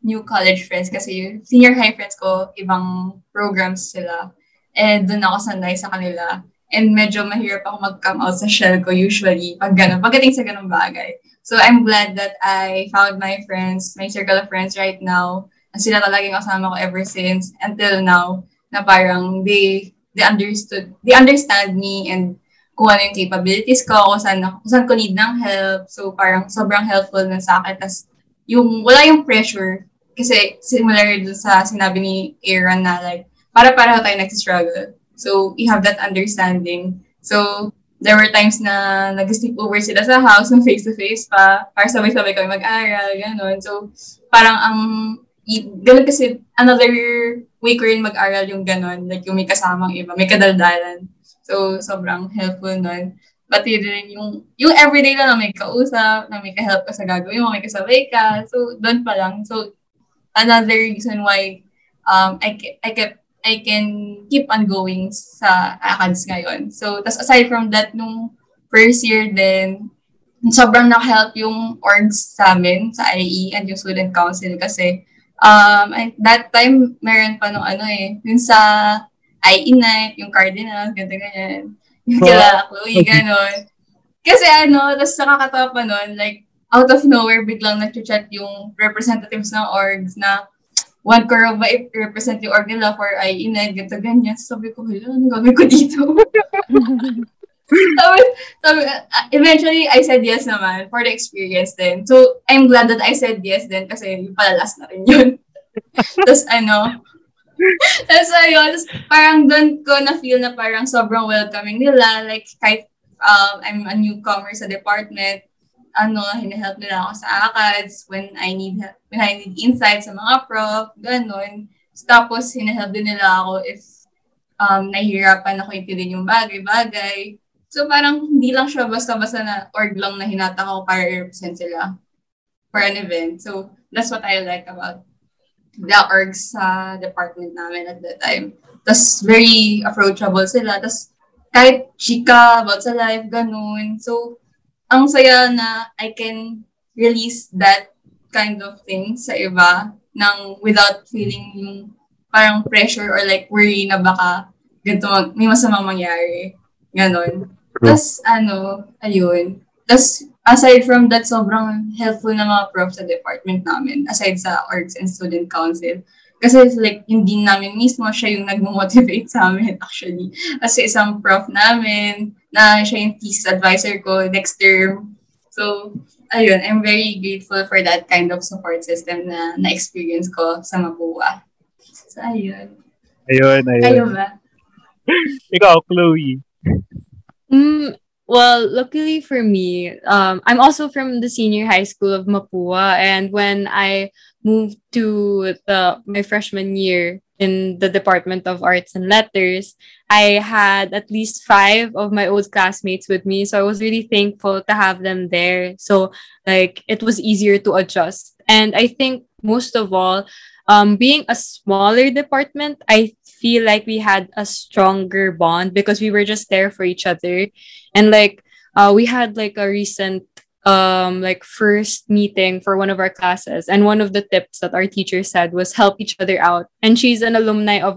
new college friends kasi senior high friends ko, ibang programs sila. And doon ako sanay sa kanila. And medyo mahirap ako mag-come out sa shell ko usually pag gano'n, pagdating sa gano'ng bagay. So I'm glad that I found my friends, my circle of friends right now. Sila talagang kasama ko ever since until now na parang they understand me and kung ano yung capabilities ko, kung saan ko need ng help. So parang sobrang helpful na sa akin. Tas yung wala yung pressure kasi similar dun sa sinabi ni Aaron na like para tayo nagsistruggle. So we have that understanding. So there were times na nag-sleep over sila sa house ng face-to-face pa para sabay-sabay kami mag-aral, gano'n. So parang gano'n kasi another way ko rin mag-aral yung gano'n. Like yung may kasamang iba, may kadaldalan. So sobrang helpful nun. Pati rin yung everyday na may kausap, na may ka-help ka sa gagawin mo, may kasabay ka. So, doon pa lang. So, another reason why I can keep on going sa ACADS ngayon. So, tas aside from that, nung first year din, sobrang naka-help yung orgs sa amin, sa IE and yung student council. Kasi, that time, meron pa nung yun sa IE night, yung Cardinal, ganyan. Kila Chloe, gano'n. Kasi tapos nakakatawa pa nun, like, out of nowhere, biglang nag-chat yung representatives ng orgs na one core ba i-represent yung org nila for IENED, ganyan. Sabi ko, hello, anong gagawin ko dito? Sabi, eventually, I said yes naman for the experience then. So, I'm glad that I said yes then kasi yung palalas na rin yun. Tapos That's ayun. Parang doon ko na-feel na parang sobrang welcoming nila. Like, kahit I'm a newcomer sa department, hinahelp nila ako sa ACADS when I need help, when I need insight sa mga prof, ganun. Tapos, hinahelp din nila ako if nahihirapan ako itilin yung bagay-bagay. So, parang hindi lang siya basta-basta na org lang na hinata ko para i-represent sila for an event. So, that's what I like about the orgs sa department namin at that time. Tapos, very approachable sila. Tapos, kahit chika about sa life, ganun. So, ang saya na I can release that kind of thing sa iba without feeling yung parang pressure or like worry na baka ganito, may masamang mangyari. Ganun. Tapos, ayun. Tapos, aside from that, sobrang helpful na mga prof sa department namin, aside sa orgs and student council. Kasi it's like, hindi namin mismo siya yung nag-motivate sa amin, actually. Kasi isang prof namin, na siya yung thesis advisor ko next term. So, ayun, I'm very grateful for that kind of support system na na-experience ko sa Mapúa. So, ayun. Ayun. Kayo ba? Ikaw, Chloe. Well, luckily for me, I'm also from the senior high school of Mapúa, and when I moved to my freshman year in the Department of Arts and Letters, I had at least 5 of my old classmates with me, so I was really thankful to have them there. So, like, it was easier to adjust. And I think most of all, being a smaller department, I feel like we had a stronger bond because we were just there for each other. And like we had like a recent like first meeting for one of our classes, and one of the tips that our teacher said was help each other out. And she's an alumni of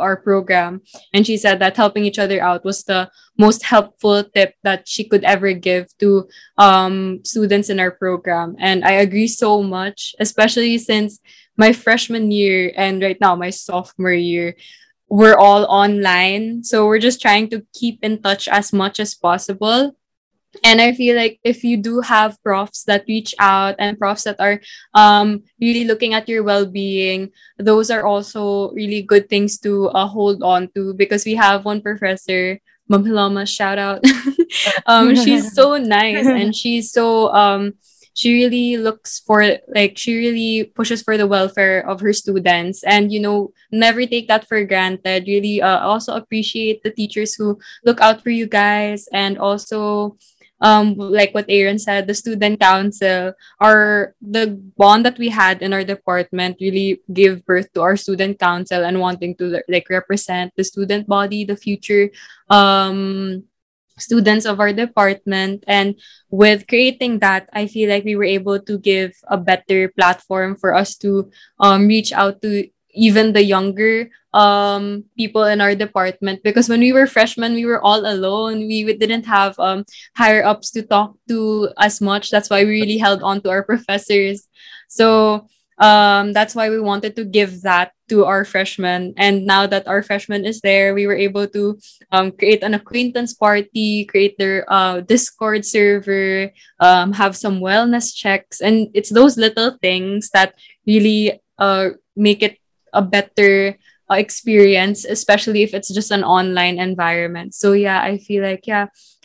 our program, and she said that helping each other out was the most helpful tip that she could ever give to students in our program. And I agree so much, especially since my freshman year and right now my sophomore year, we're all online. So we're just trying to keep in touch as much as possible. And I feel like if you do have profs that reach out and profs that are really looking at your well-being, those are also really good things to hold on to, because we have one professor, Ma'am Hiloma, shout out. She's so nice, and she's so she really pushes for the welfare of her students, and never take that for granted. Really also appreciate the teachers who look out for you guys, and also like what Aaron said, the student council, or the bond that we had in our department really gave birth to our student council and wanting to represent the student body, the future students of our department. And with creating that, I feel like we were able to give a better platform for us to reach out to even the younger people in our department, because when we were freshmen, we were all alone. We didn't have higher ups to talk to as much. That's why we really held on to our professors. So that's why we wanted to give that to our freshmen. And now that our freshman is there, we were able to create an acquaintance party, create their Discord server, have some wellness checks. And it's those little things that really make it a better experience, especially if it's just an online environment. So yeah, I feel like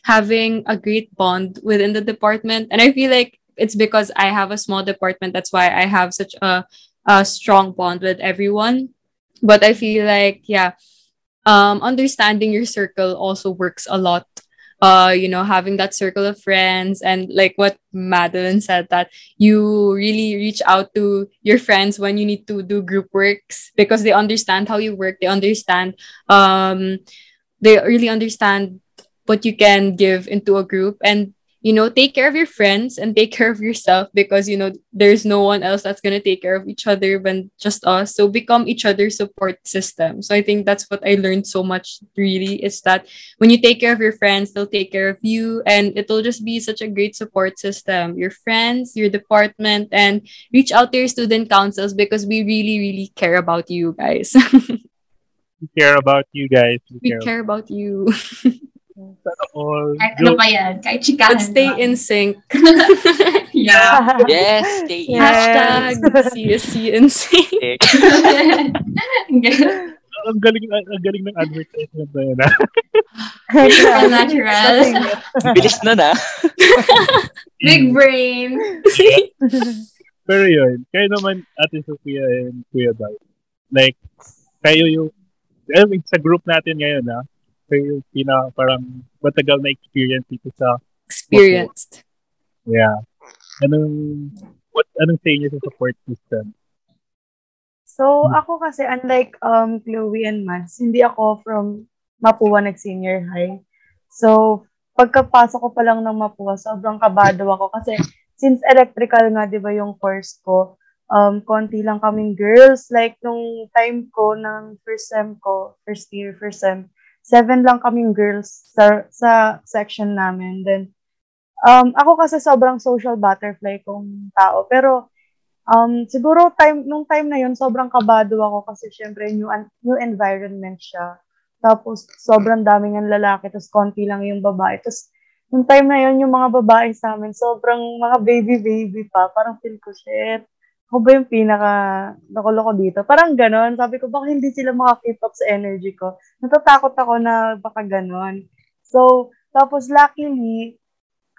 having a great bond within the department. And I feel like it's because I have a small department, that's why I have such a strong bond with everyone. But I feel like understanding your circle also works a lot. Having that circle of friends, and like what Madeline said, that you really reach out to your friends when you need to do group works, because they understand how you work. They understand, they really understand what you can give into a group. And, take care of your friends and take care of yourself, because, there's no one else that's going to take care of each other than just us. So become each other's support system. So I think that's what I learned so much, really, is that when you take care of your friends, they'll take care of you, and it'll just be such a great support system. Your friends, your department, and reach out to your student councils, because we really, really care about you guys. We care about you guys. We care about you. Kahit ano pa yan, kahit chikahan. But stay in sync. Yeah. Yes, stay in sync. Hashtag CSC in sync. Ang galing ng advertisement na yun. Natural. Bilis na na. Big brain. Pero yun, kayo naman, Ate Sophia and Kuya Bai. Like, kayo yung, sa group natin ngayon, parang matagal na experience dito sa experienced. Mapúa. Yeah. Anong say niyo sa support system? So, ako kasi unlike Chloe and Mads, hindi ako from Mapúa nag-senior high. So, pagkapasok ko pa lang ng Mapúa, sobrang kabado ako kasi since electrical nga 'di ba yung course ko, konti lang kaming girls. Like nung time ko ng first year, first sem, 7 lang kaming girls sa section namin. Then, ako kasi sobrang social butterfly kong tao. Pero, siguro nung time na yun, sobrang kabado ako kasi syempre new environment siya. Tapos, sobrang daming ang lalaki, tapos konti lang yung babae. Tapos, nung time na yun, yung mga babae sa amin, sobrang mga baby-baby pa. Parang feel ko, shit, ako ba yung pinaka-loko-loko dito? Parang ganon. Sabi ko, baka hindi sila maka-keep up sa energy ko. Natatakot ako na baka ganon. So, tapos luckily,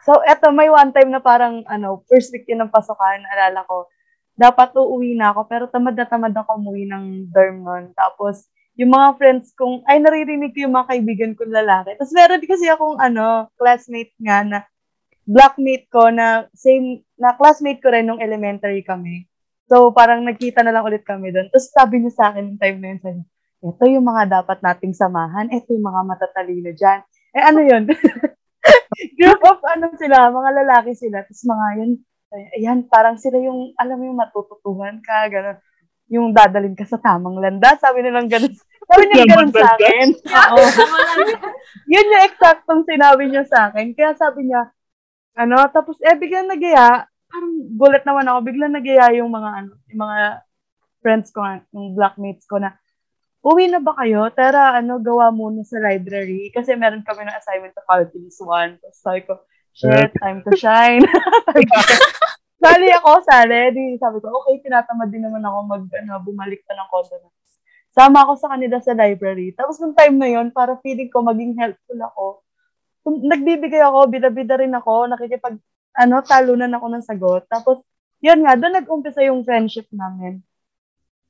so eto, may one time na parang, first week yun ng pasukan, alala ko, dapat uuwi na ako, pero tamad ako umuwi ng dorm nun. Tapos, yung mga friends kong, naririnig ko yung mga kaibigan kong lalaki. Tapos, meron kasi akong, classmate nga na, blackmate ko na, same, na classmate ko rin nung elementary kami. So, parang nagkita na lang ulit kami doon. Tapos, sabi niya sa akin yung time na yun, sabi, ito yung mga dapat nating samahan, ito yung mga matatalino dyan. Yun? Group of, sila, mga lalaki sila, tapos mga yun, parang sila yung, yung matututuhan ka, gano'n. Yung dadalhin ka sa tamang landas, sabi nilang gano'n. Sabi niya gano'n sa akin. Oo. Yun yung eksaktong sinabi niya sa akin. Kaya sabi niya, tapos, biglang nagaya, parang gulat naman ako, biglang nagaya yung mga friends ko, yung blackmates ko na, uwi na ba kayo? Tara, gawa muna sa library. Kasi meron kami ng assignment sa Calculus 1. Tapos sabi ko, shit, time to shine. Sali ako. Di, sabi ko, okay, tinatamad din naman ako bumalik pa ng condonance. Sama ako sa kanila sa library. Tapos nung time na yon, para feeling ko maging helpful ako, nagbibigay ako, bida-bida rin ako, talunan ako ng sagot. Tapos, yun nga, doon nag-umpisa yung friendship namin.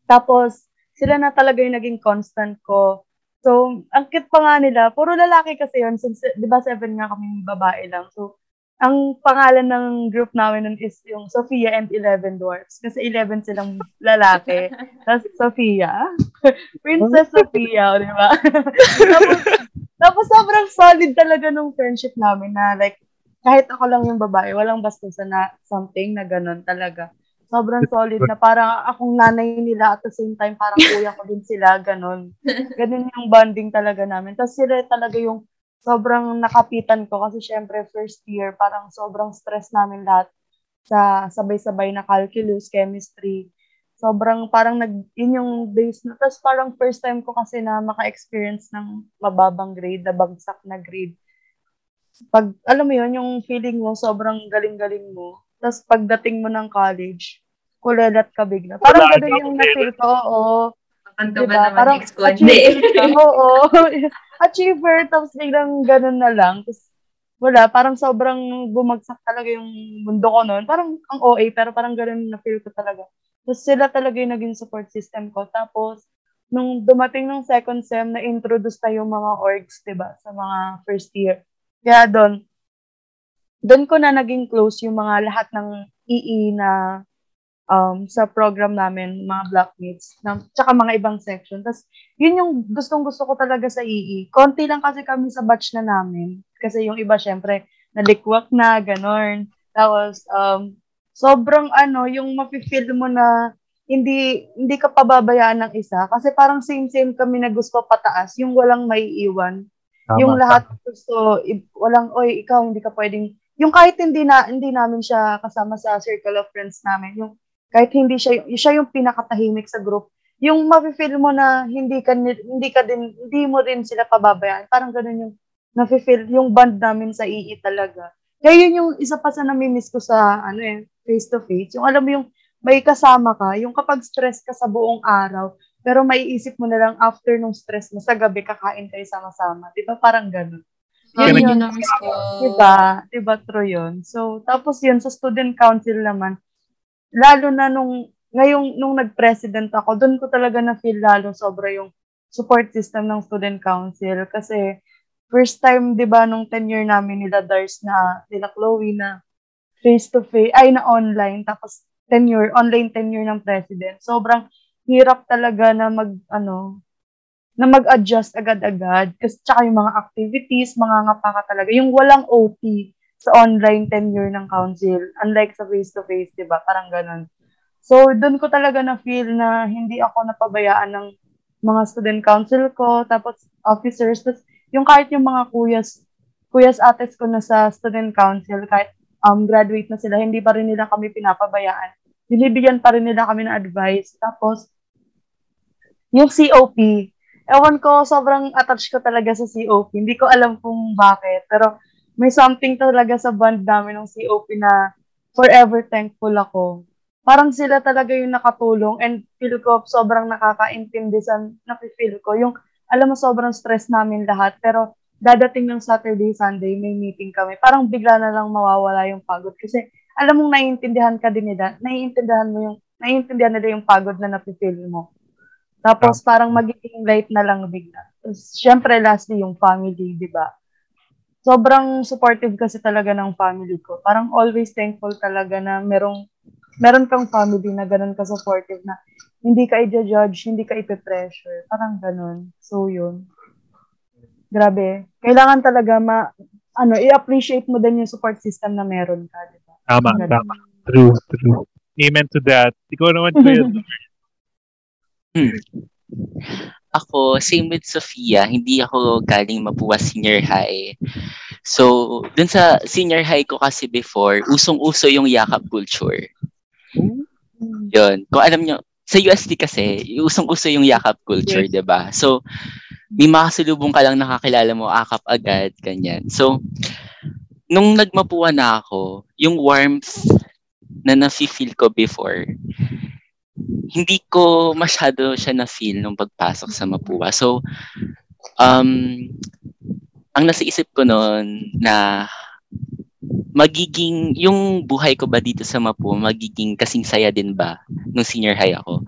Tapos, sila na talaga yung naging constant ko. So, ang cute pa nga nila. Puro lalaki kasi yun. So, di ba 7 nga kami babae lang. So, ang pangalan ng group namin nun is yung Sophia and 11 Dwarfs. Kasi 11 silang lalaki. Tapos, Sophia. Princess Sophia, di ba? Tapos, sobrang solid talaga nung friendship namin na like, kahit ako lang yung babae, walang bastusan na something na ganun talaga. Sobrang solid na parang akong nanay nila at the same time parang kuya ko din sila, ganun. Ganun yung bonding talaga namin. Tapos sila talaga yung sobrang nakapitan ko kasi syempre first year, parang sobrang stress namin lahat sa sabay-sabay na calculus, chemistry. Sobrang parang yun yung base na. Tapos parang first time ko kasi na maka-experience ng mababang grade, na bagsak na grade. Pag, alam mo yun, yung feeling mo, sobrang galing-galing mo. Tapos pagdating mo ng college, kulelat ka bigla. Parang gano'n yung na-feel ko, oo. Diba? Naman parang achiever ka, oo. Achiever, tapos biglang gano'n na lang. Tapos wala, parang sobrang bumagsak talaga yung mundo ko noon. Parang ang OA, pero parang gano'n na-feel ko talaga. Tapos sila talaga yung naging support system ko. Tapos, nung dumating ng second sem, na-introduce tayo yung mga orgs, diba? Sa mga first year. Kaya doon ko na naging close yung mga lahat ng IE na sa program namin, mga blockmates, tsaka mga ibang section. Tapos, yun yung gustong-gusto ko talaga sa IE. Konti lang kasi kami sa batch na namin. Kasi yung iba, syempre, nalikwak na, ganon. Tapos, sobrang yung mapifeel mo na hindi ka pababayaan ng isa. Kasi parang same-same kami na gusto pataas, yung walang maiiwan. Tama, yung lahat gusto, walang, oy, ikaw, hindi ka pwedeng yung kahit hindi namin siya kasama sa circle of friends namin, yung kahit hindi siya yung pinakatahimik sa group, yung mafe-feel mo na hindi mo rin sila pababayaan, parang ganoon yung nafe-feel yung bond namin sa EE talaga. Kaya yun yung isa pa sa nami-miss ko sa face to face, yung alam mo yung may kasama ka, yung kapag stress ka sa buong araw, pero maiisip mo na lang after nung stress mo, sa gabi kakain kayo sama-sama, di ba? Parang ganoon. Yun na-miss ko. Diba, true yun. So, tapos yun, sa student council naman, lalo na nung nag-president ako, doon ko talaga na-feel lalo sobra yung support system ng student council. Kasi, first time, diba, nung tenure namin nila Dars na, nila Chloe na face-to-face, na online, tapos online tenure ng president. Sobrang hirap talaga na mag-adjust agad-agad. Kasi tsaka yung mga activities, mangangapa ka talaga. Yung walang OT sa online tenure ng council, unlike sa face-to-face, diba? Parang ganun. So, doon ko talaga na-feel na hindi ako napabayaan ng mga student council ko, tapos officers, tapos yung kahit yung mga kuyas ates ko na sa student council, kahit graduate na sila, hindi pa rin nila kami pinapabayaan. Binibigyan pa rin nila kami ng advice. Tapos, yung COP, ewan ko, sobrang attached ko talaga sa COP. Hindi ko alam kung bakit. Pero may something talaga sa band namin ng COP na forever thankful ako. Parang sila talaga yung nakatulong and feel ko sobrang nakakaintindi sa napifeel ko. Yung, alam mo, sobrang stress namin lahat. Pero dadating ng Saturday, Sunday, may meeting kami. Parang bigla na lang mawawala yung pagod. Kasi alam mong naiintindihan ka din nila. Naiintindihan nila yung pagod na napifeel mo. Tapos, parang magiging light na lang bigla. Siyempre, lastly, yung family, di ba? Sobrang supportive kasi talaga ng family ko. Parang always thankful talaga na meron kang family na ganun ka-supportive na hindi ka i-judge, hindi ka i-pressure. Parang ganun. So, yun. Grabe. Kailangan talaga i-appreciate mo din yung support system na meron ka, di ba? Tama. True. Amen to that. Ikaw naman ko yun. Ako, same with Sophia, hindi ako galing Mapúa Senior High. So, dun sa senior high ko kasi before, usong-uso yung yakap culture. Yun. Kung alam nyo, sa UST kasi, usong-uso yung yakap culture, yes. Diba? So, may makasalubong ka lang nakakilala mo, akap agad, ganyan. So, nung nagmapuan na ako, yung warmth na nafe-feel ko before, hindi ko masyado siya na-feel nung pagpasok sa Mapúa. So, ang nasa isip ko noon na magiging, yung buhay ko ba dito sa Mapúa, magiging kasing saya din ba nung senior high ako?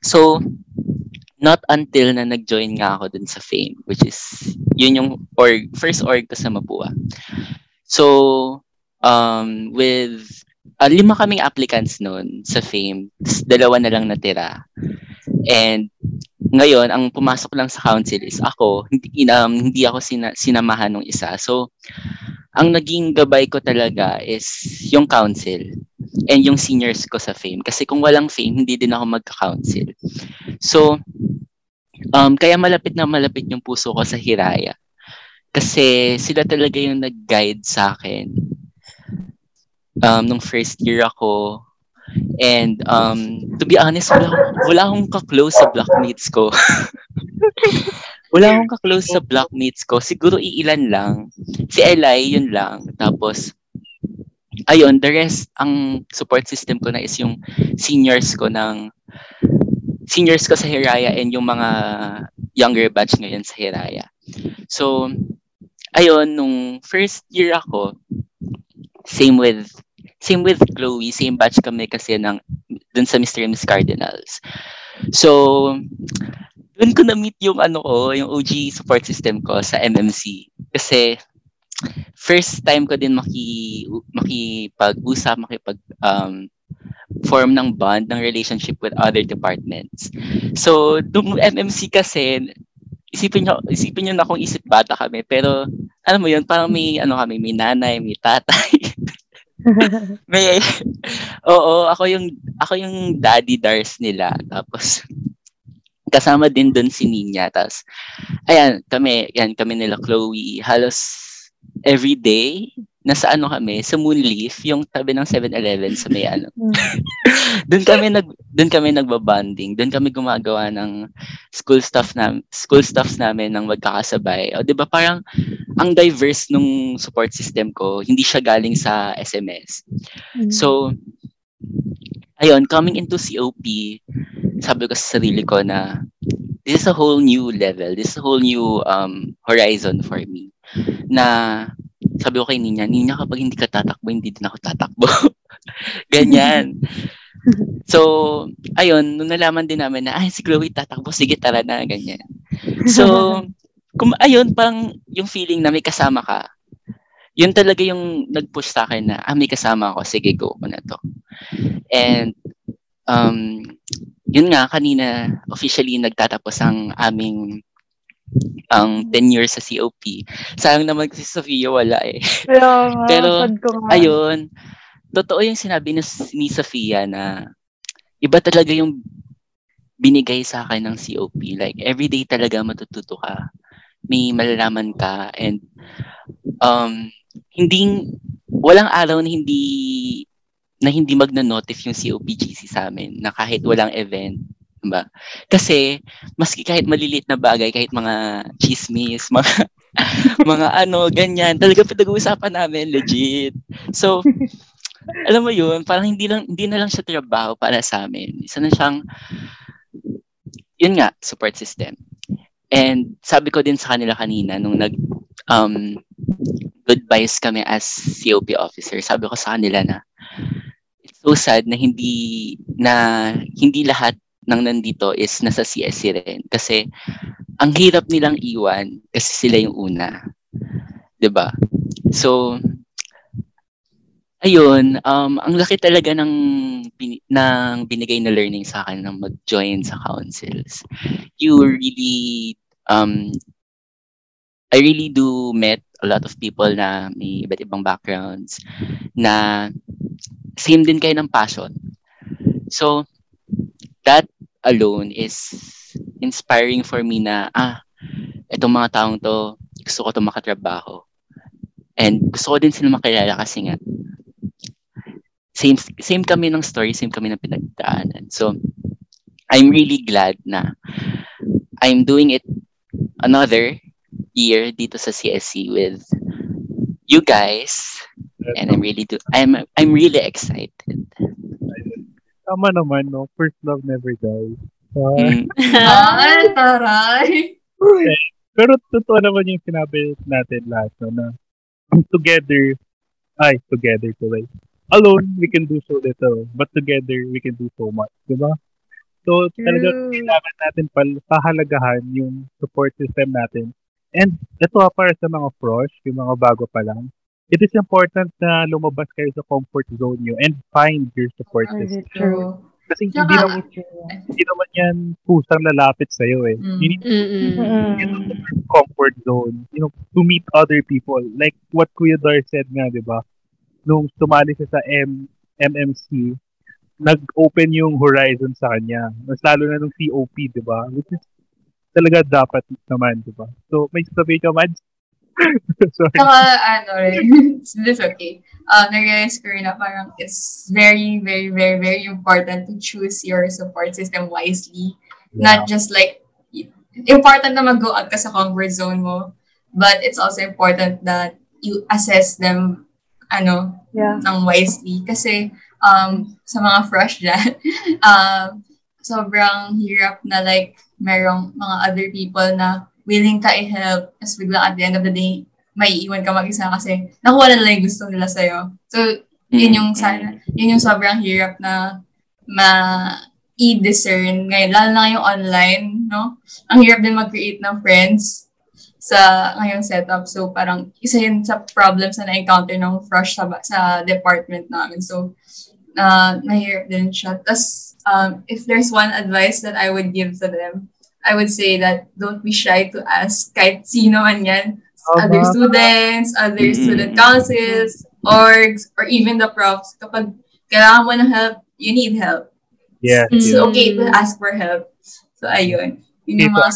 So, not until na nag-join nga ako dun sa FAME, which is, yun yung org, first org ko sa Mapúa. So, with, lima kaming applicants noon sa FAME, dalawa na lang natira. And, ngayon, ang pumasok lang sa council is ako, hindi ako sinamahan ng isa. So, ang naging gabay ko talaga is yung council and yung seniors ko sa FAME. Kasi kung walang FAME, hindi din ako magka-council. So, kaya malapit na malapit yung puso ko sa Hiraya. Kasi sila talaga yung nag-guide sa akin nung first year ako. And to be honest, wala akong ka-close sa blockmates ko. Siguro iilan lang. Si Eli, yun lang. Tapos, ayun, the rest, ang support system ko na is yung seniors ko sa Hiraya and yung mga younger batch ngayon sa Hiraya. So, ayun, nung first year ako, same with Chloe, same batch kami kasi dun sa Mr. and Ms. Cardinals. So, doon ko na-meet yung OG support system ko sa MMC. Kasi, first time ko din makipag-usap, form ng bond, ng relationship with other departments. So, doon MMC kasi, isipin nyo na kung isip bata kami, pero, alam mo yun, parang may nanay, may tatay. Ako yung daddy Dars nila. Tapos, kasama din doon si Ninya. Tapos, ayan, kami nila Chloe. Halos every day, nasa kami, sa Moon Leaf, yung tabi ng 7-Eleven sa may doon kami nagbabanding. Doon kami gumagawa ng school stuffs namin ng magkakasabay. O, diba parang ang diverse nung support system ko, hindi siya galing sa SMS. Mm-hmm. So, ayun, coming into COP, sabi ko sa sarili ko na this is a whole new level. This is a whole new horizon for me. Na sabi ko kay Ninya, kapag hindi ka tatakbo, hindi din ako tatakbo. Ganyan. So, ayun, nung nalaman din namin na, si Chloe tatakbo, sige tara na, ganyan. So, ayun, parang yung feeling na may kasama ka, yun talaga yung nag-push sa akin na, may kasama ako, sige go ko na to. And, yun nga, kanina officially nagtatapos ang 10 years sa COP. Sayang naman kasi Sophia wala eh. Pero ayun, totoo yung sinabi ni Sophia na iba talaga yung binigay sa akin ng COP. Like, everyday talaga matututo ka. May malalaman ka. And walang araw na hindi magna-notify yung COPGC sa amin na kahit walang event, ba? Kasi maski kahit maliliit na bagay, kahit mga chismis, mga ganyan, talaga pinag-uusapan namin legit. So, alam mo yun, parang hindi na lang siya trabaho para sa amin. Isa na siyang yun nga, support system. And sabi ko din sa kanila kanina nung nag goodbyes kami as COP officer, sabi ko sa kanila na so sad na hindi lahat ng nandito is nasa CSE rin. Kasi, ang hirap nilang iwan kasi sila yung una. 'Di ba? So, ayun, ang laki talaga ng binigay na learning sa akin ng mag-join sa councils. You really, I really do met a lot of people na may iba't ibang backgrounds na same din kayo ng passion. So, that alone is inspiring for me na, itong mga taong to, gusto ko itong makatrabaho. And gusto ko din sila makilala kasi nga, same kami ng story, same kami ng pinagdaanan. So, I'm really glad na I'm doing it another year dito sa CSE with you guys. And I'm really excited. Tama naman, no? First love never dies. Ay, taray! Pero totoo naman yung sinabi natin lahat, no, na together today. Alone, we can do so little, but together, we can do so much, diba? So, talagang kailangan natin pahalagahan yung support system natin. And ito para sa mga fresh, yung mga bago pa lang, it is important na lumabas kayo sa comfort zone nyo and find your support system. True. Kasi hindi naman yan pusang lalapit sa'yo eh. You need comfort zone, you know, to meet other people. Like what Kuya Dar said nga, di ba? Nung sumali siya sa MMC, nag-open yung horizon sa kanya. Mas lalo na nung COP, di ba? Which is talaga dapat naman, di ba? So, may sabi ka, Mads? Sorry. This okay. Nag-realize ko rin na parang it's very, very, very, very important to choose your support system wisely. Yeah. Not just like, important na mag-go out ka sa comfort zone mo, but it's also important that you assess them, ng wisely. Kasi, sa mga fresh dyan, sobrang hirap na like, merong mga other people na willing ka i-help, tapos biglang at the end of the day, maiiwan ka mag-isa kasi nakuha na lang yung gusto nila sa'yo. So, yun yung sobrang hirap na ma-i-discern ngayon. Lalo na yung online, no? Ang hirap din mag-create ng friends sa ngayong setup. So, parang isa yun sa problems na na-encounter ng fresh sa department namin. So, mahirap din siya. Tapos, if there's one advice that I would give to them, I would say that don't be shy to ask kahit sino man yan, other students, other student councils, orgs, or even the profs. Kapag kailangan mo ng help, you need help. Yeah. It's okay to ask for help. So, ayun. Yun yung mga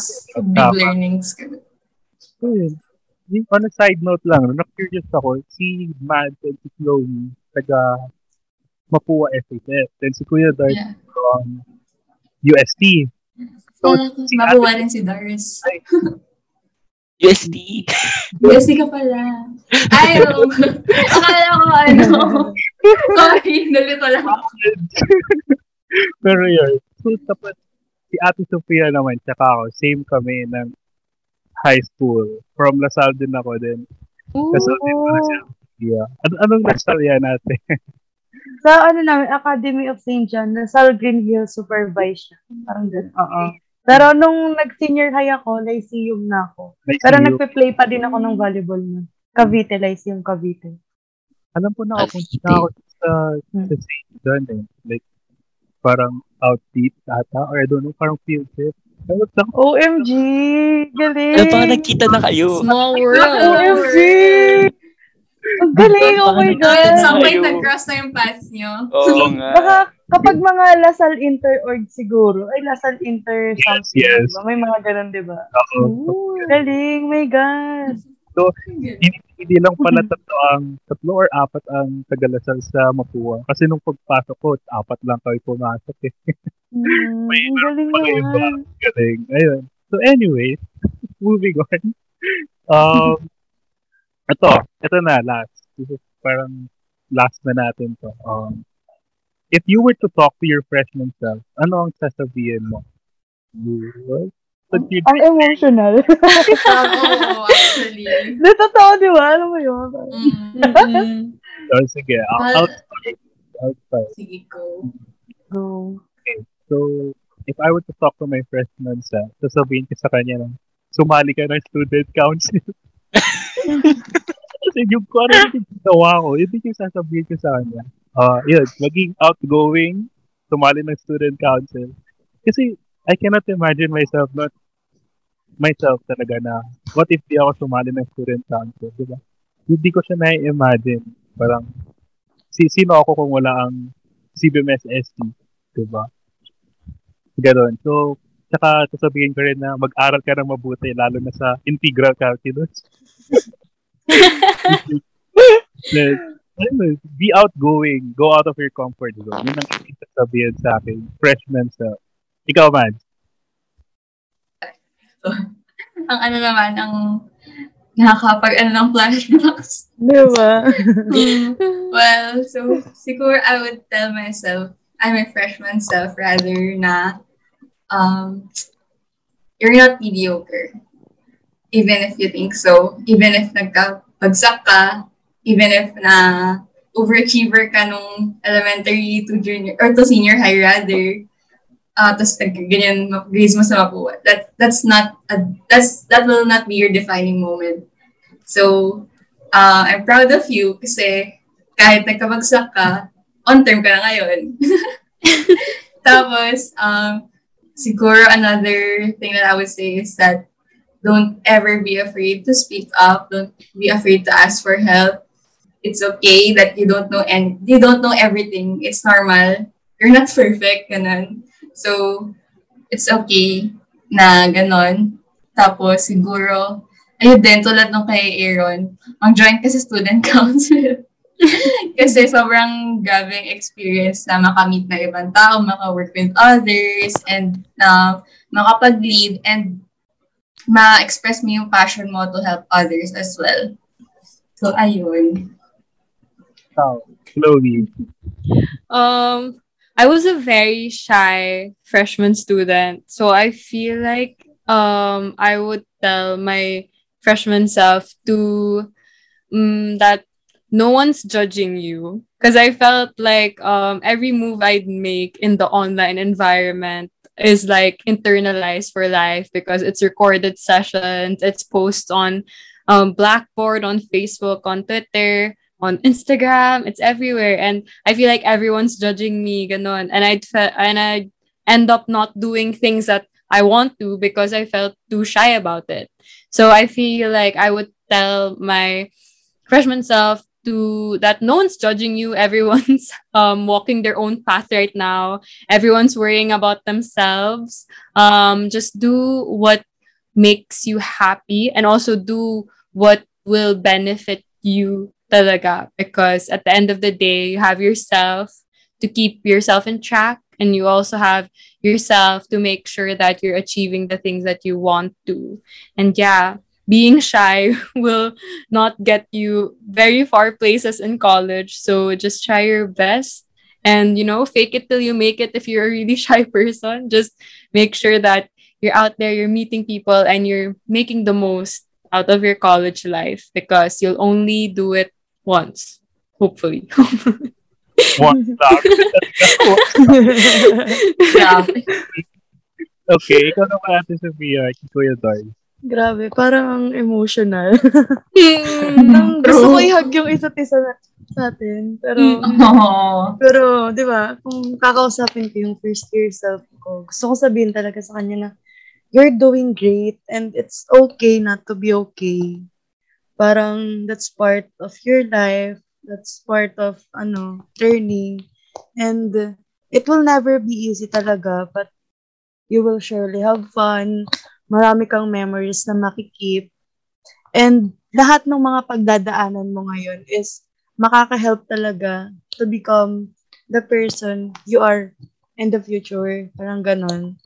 big learnings. On a side note lang, na-curious ako, si Mads and si Chloe, taga Mapúa FHS, and si Kuya Dart from UST. So, mabuwa rin si Dars. USD ka pala. Ay, oh. Akala ko, Sorry, nalito lang. Pero yun. So, tapos, si Ate Sophia naman, tsaka ako, same kami ng high school. From La Salle din ako din. Kasi din pala siya. Yeah. Anong La Salle yan natin? Sa namin, Academy of Saint John, La Salle Green Hill supervision. Parang gano'n. Pero nung nag-senior high ako, Lyceum na ako. Pero nagpe-play pa din ako ng volleyball na. Cavite, Lyceum Cavite. Alam po na ako sa St. John eh. Like, parang outfit ata, or I don't know, parang field trip. OMG! Galing! Ano pa nagkita na kayo? Small world! OMG! Ang galing! Oh my God! At some point, nag-cross na yung paths nyo. Oo nga. Baka kapag mga La Salle Inter-Org siguro, ay La Salle Inter-something, yes. Diba? May mga ganun, diba? Oo. Galing, my God! So, hindi lang pala tatlo or apat ang taga-Lasal sa Mapúa. Kasi nung pagpasok ko, apat lang kayo pumasok eh. Galing naman. Galing. Ayun. So, anyway, moving on. Ito na, last. This is parang last na natin to. If you were to talk to your freshman self, ano ang sasabihin mo? Ang emotional. Actually. Totoo, di ba? Alam mo yun? Sige, I'll start. Sige, go. Okay, so, if I were to talk to my freshman self, sasabihin ko sa kanya na, sumali ka ng student council. Kasi yung quarantine ginawa ko, yun yung sasabihin ko sa kanya. Yun, maging outgoing, sumali ng student council. Kasi I cannot imagine myself talaga na what if di ako sumali ng student council, di ba? Hindi ko siya na-imagine. Parang, sino ako kung wala ang CBMS-ST, di ba? Ganoon. So, tsaka sasabihin ko rin na mag-aral ka ng mabuti, lalo na sa integral calculus. Be outgoing. Go out of your comfort zone. Yun ang sasabihin sa akin. Freshman self. Ikaw, Mads. Ang ano naman, ang nakakapag-ano ng flashbacks. Diba? Well, so, siguro I would tell myself, I'm a freshman self rather na, you're not mediocre. Even if you think so. Even if nagkapagsak ka. Even if na overachiever ka nung elementary to junior, or to senior high rather. Tapos ganyan, grades mo sa Mapúa. That will not be your defining moment. So, I'm proud of you kasi kahit nagkabagsak ka, on term ka na ngayon. Tapos, siguro another thing that I would say is that don't ever be afraid to speak up. Don't be afraid to ask for help. It's okay that you don't know everything. It's normal. You're not perfect. Ganun. So, it's okay na ganon. Tapos, siguro, ayun din, tulad nung kay Aaron, mag-join kasi student council. Kasi sobrang grabing experience na makamit na ibang tao, maka-work with others, and na makapag-lead, and ma-express mo yung passion mo to help others as well. So, ayun. So, Chloe. I was a very shy freshman student. So I feel like I would tell my freshman self to that no one's judging you. Because I felt like every move I'd make in the online environment is like internalized for life because it's recorded sessions, it's posts on Blackboard, on Facebook, on Twitter, on Instagram, it's everywhere, and I feel like everyone's judging me, ganon. And I'd end up not doing things that I want to because I felt too shy about it. So I feel like I would tell my freshman self to that no one's judging you. Everyone's walking their own path right now. Everyone's worrying about themselves. Just do what makes you happy, and also do what will benefit you. Talaga, because at the end of the day, you have yourself to keep yourself in track, and you also have yourself to make sure that you're achieving the things that you want to. And yeah, being shy will not get you very far places in college. So just try your best and, you know, fake it till you make it. If you're a really shy person, just make sure that you're out there, you're meeting people, and you're making the most out of your college life, because you'll only do it once, hopefully. One stop. Yeah. Okay, ikaw na ba natin Sophia, ikaw yung Dars. Grabe, parang emotional. Gusto ko i-hug yung isa't isa natin, pero di ba, kung kakausapin ko yung first year self ko, gusto ko sabihin talaga sa kanya na, you're doing great and it's okay not to be okay. Parang that's part of your life. That's part of learning, and it will never be easy talaga, but you will surely have fun. Marami kang memories na makikip, and lahat ng mga pagdadaanan mo ngayon is makaka-help talaga to become the person you are in the future. Parang ganon.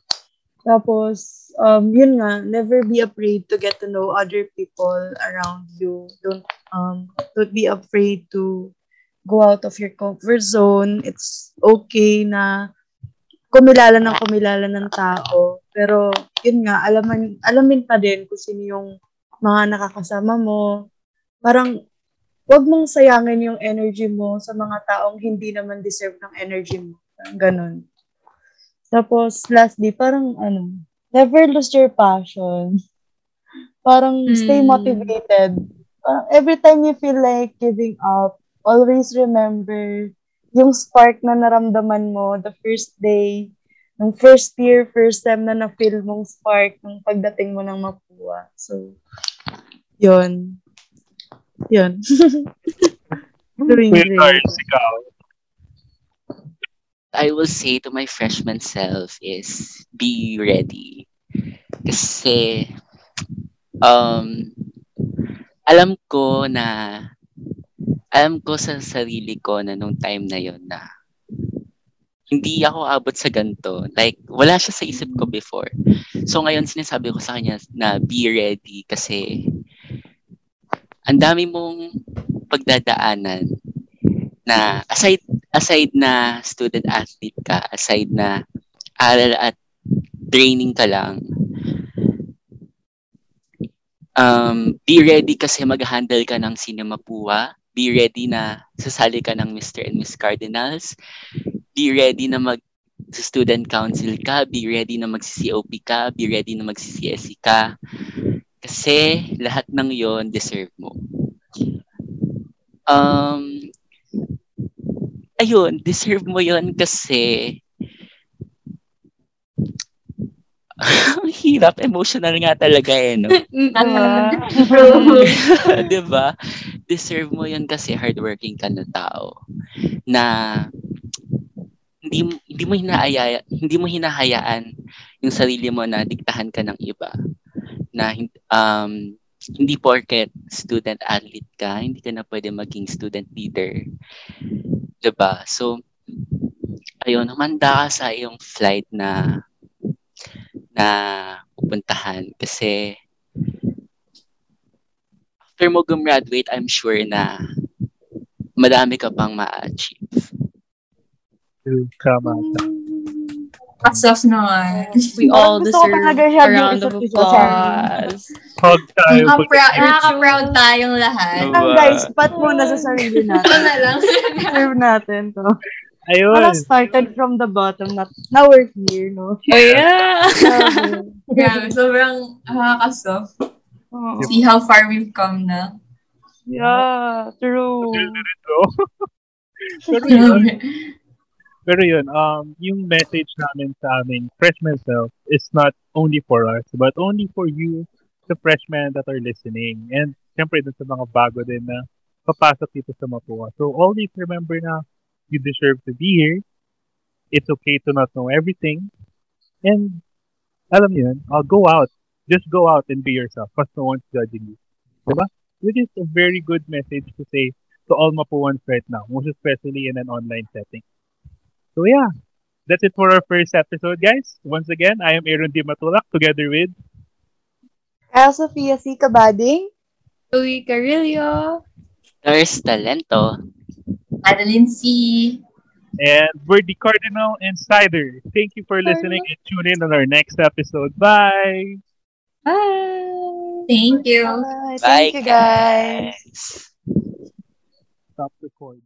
Tapos, yun nga, never be afraid to get to know other people around you. Don't be afraid to go out of your comfort zone. It's okay na kumilala ng tao. Pero, yun nga, alamin pa din kung sino yung mga nakakasama mo. Parang, wag mong sayangin yung energy mo sa mga taong hindi naman deserve ng energy mo. Ganon. Tapos, lastly, parang, never lose your passion. Parang, stay motivated. Parang, every time you feel like giving up, always remember yung spark na naramdaman mo the first day, ng first year, first time na na-feel mong spark ng pagdating mo ng Mapúa. So, yun. Yun. Doing great. I will say to my freshman self is be ready. Kasi alam ko sa sarili ko na nung time na yon na hindi ako abot sa ganito. Like, wala siya sa isip ko before. So, ngayon sinasabi ko sa kanya na be ready kasi ang dami mong pagdadaanan na aside na student athlete ka, aside na aral at training ka lang, be ready kasi mag-handle ka ng Mapúa. Be ready na sasali ka ng Mr. and Ms. Cardinals. Be ready na mag-student council ka. Be ready na mag-COP ka. Be ready na mag-CSE ka. Kasi lahat ng yon deserve mo. Ayun, deserve mo yon kasi hirap, emotional nga talaga no? Diba? Deserve mo yun kasi hardworking ka na tao na hindi mo hinahayaan yung sarili mo na diktahan ka ng iba na hindi porket student athlete ka, hindi ka na pwede maging student leader. Diba? So, ayun, humanda ka sa iyong flight na pupuntahan kasi after mo gumraduate, I'm sure na madami ka pang ma-achieve. Pasos naman. We all deserve a round of applause. Hug tayo. Nakaka-proud tayong lahat. Ang guys, pat muna sa sarili natin. Ito na lang. Serve natin to. Ayun. Wala, started from the bottom. Now we're here, no? Oh, yeah. Yeah, sobrang nakakasoft. See how far we've come na. Yeah, true. Pero yun, yung message namin sa aming freshman self is not only for us, but only for you, the freshmen that are listening. And syempre, dun sa mga bago din na papasok dito sa Mapúa. So always remember na you deserve to be here. It's okay to not know everything. And, alam niyo yun, go out. Just go out and be yourself because no one's judging you. Diba? Which is a very good message to say to all Mapuans right now, most especially in an online setting. So yeah, that's it for our first episode, guys. Once again, I am Aaron D. Matulak together with Kyle Sophia C. Kabading, Chloe Carrillo, Dars Talento, Madeline C. And we're the Cardinal Insider. Thank you for listening and tune in on our next episode. Bye! Bye! Thank you. Bye. Thank you, guys. Stop recording.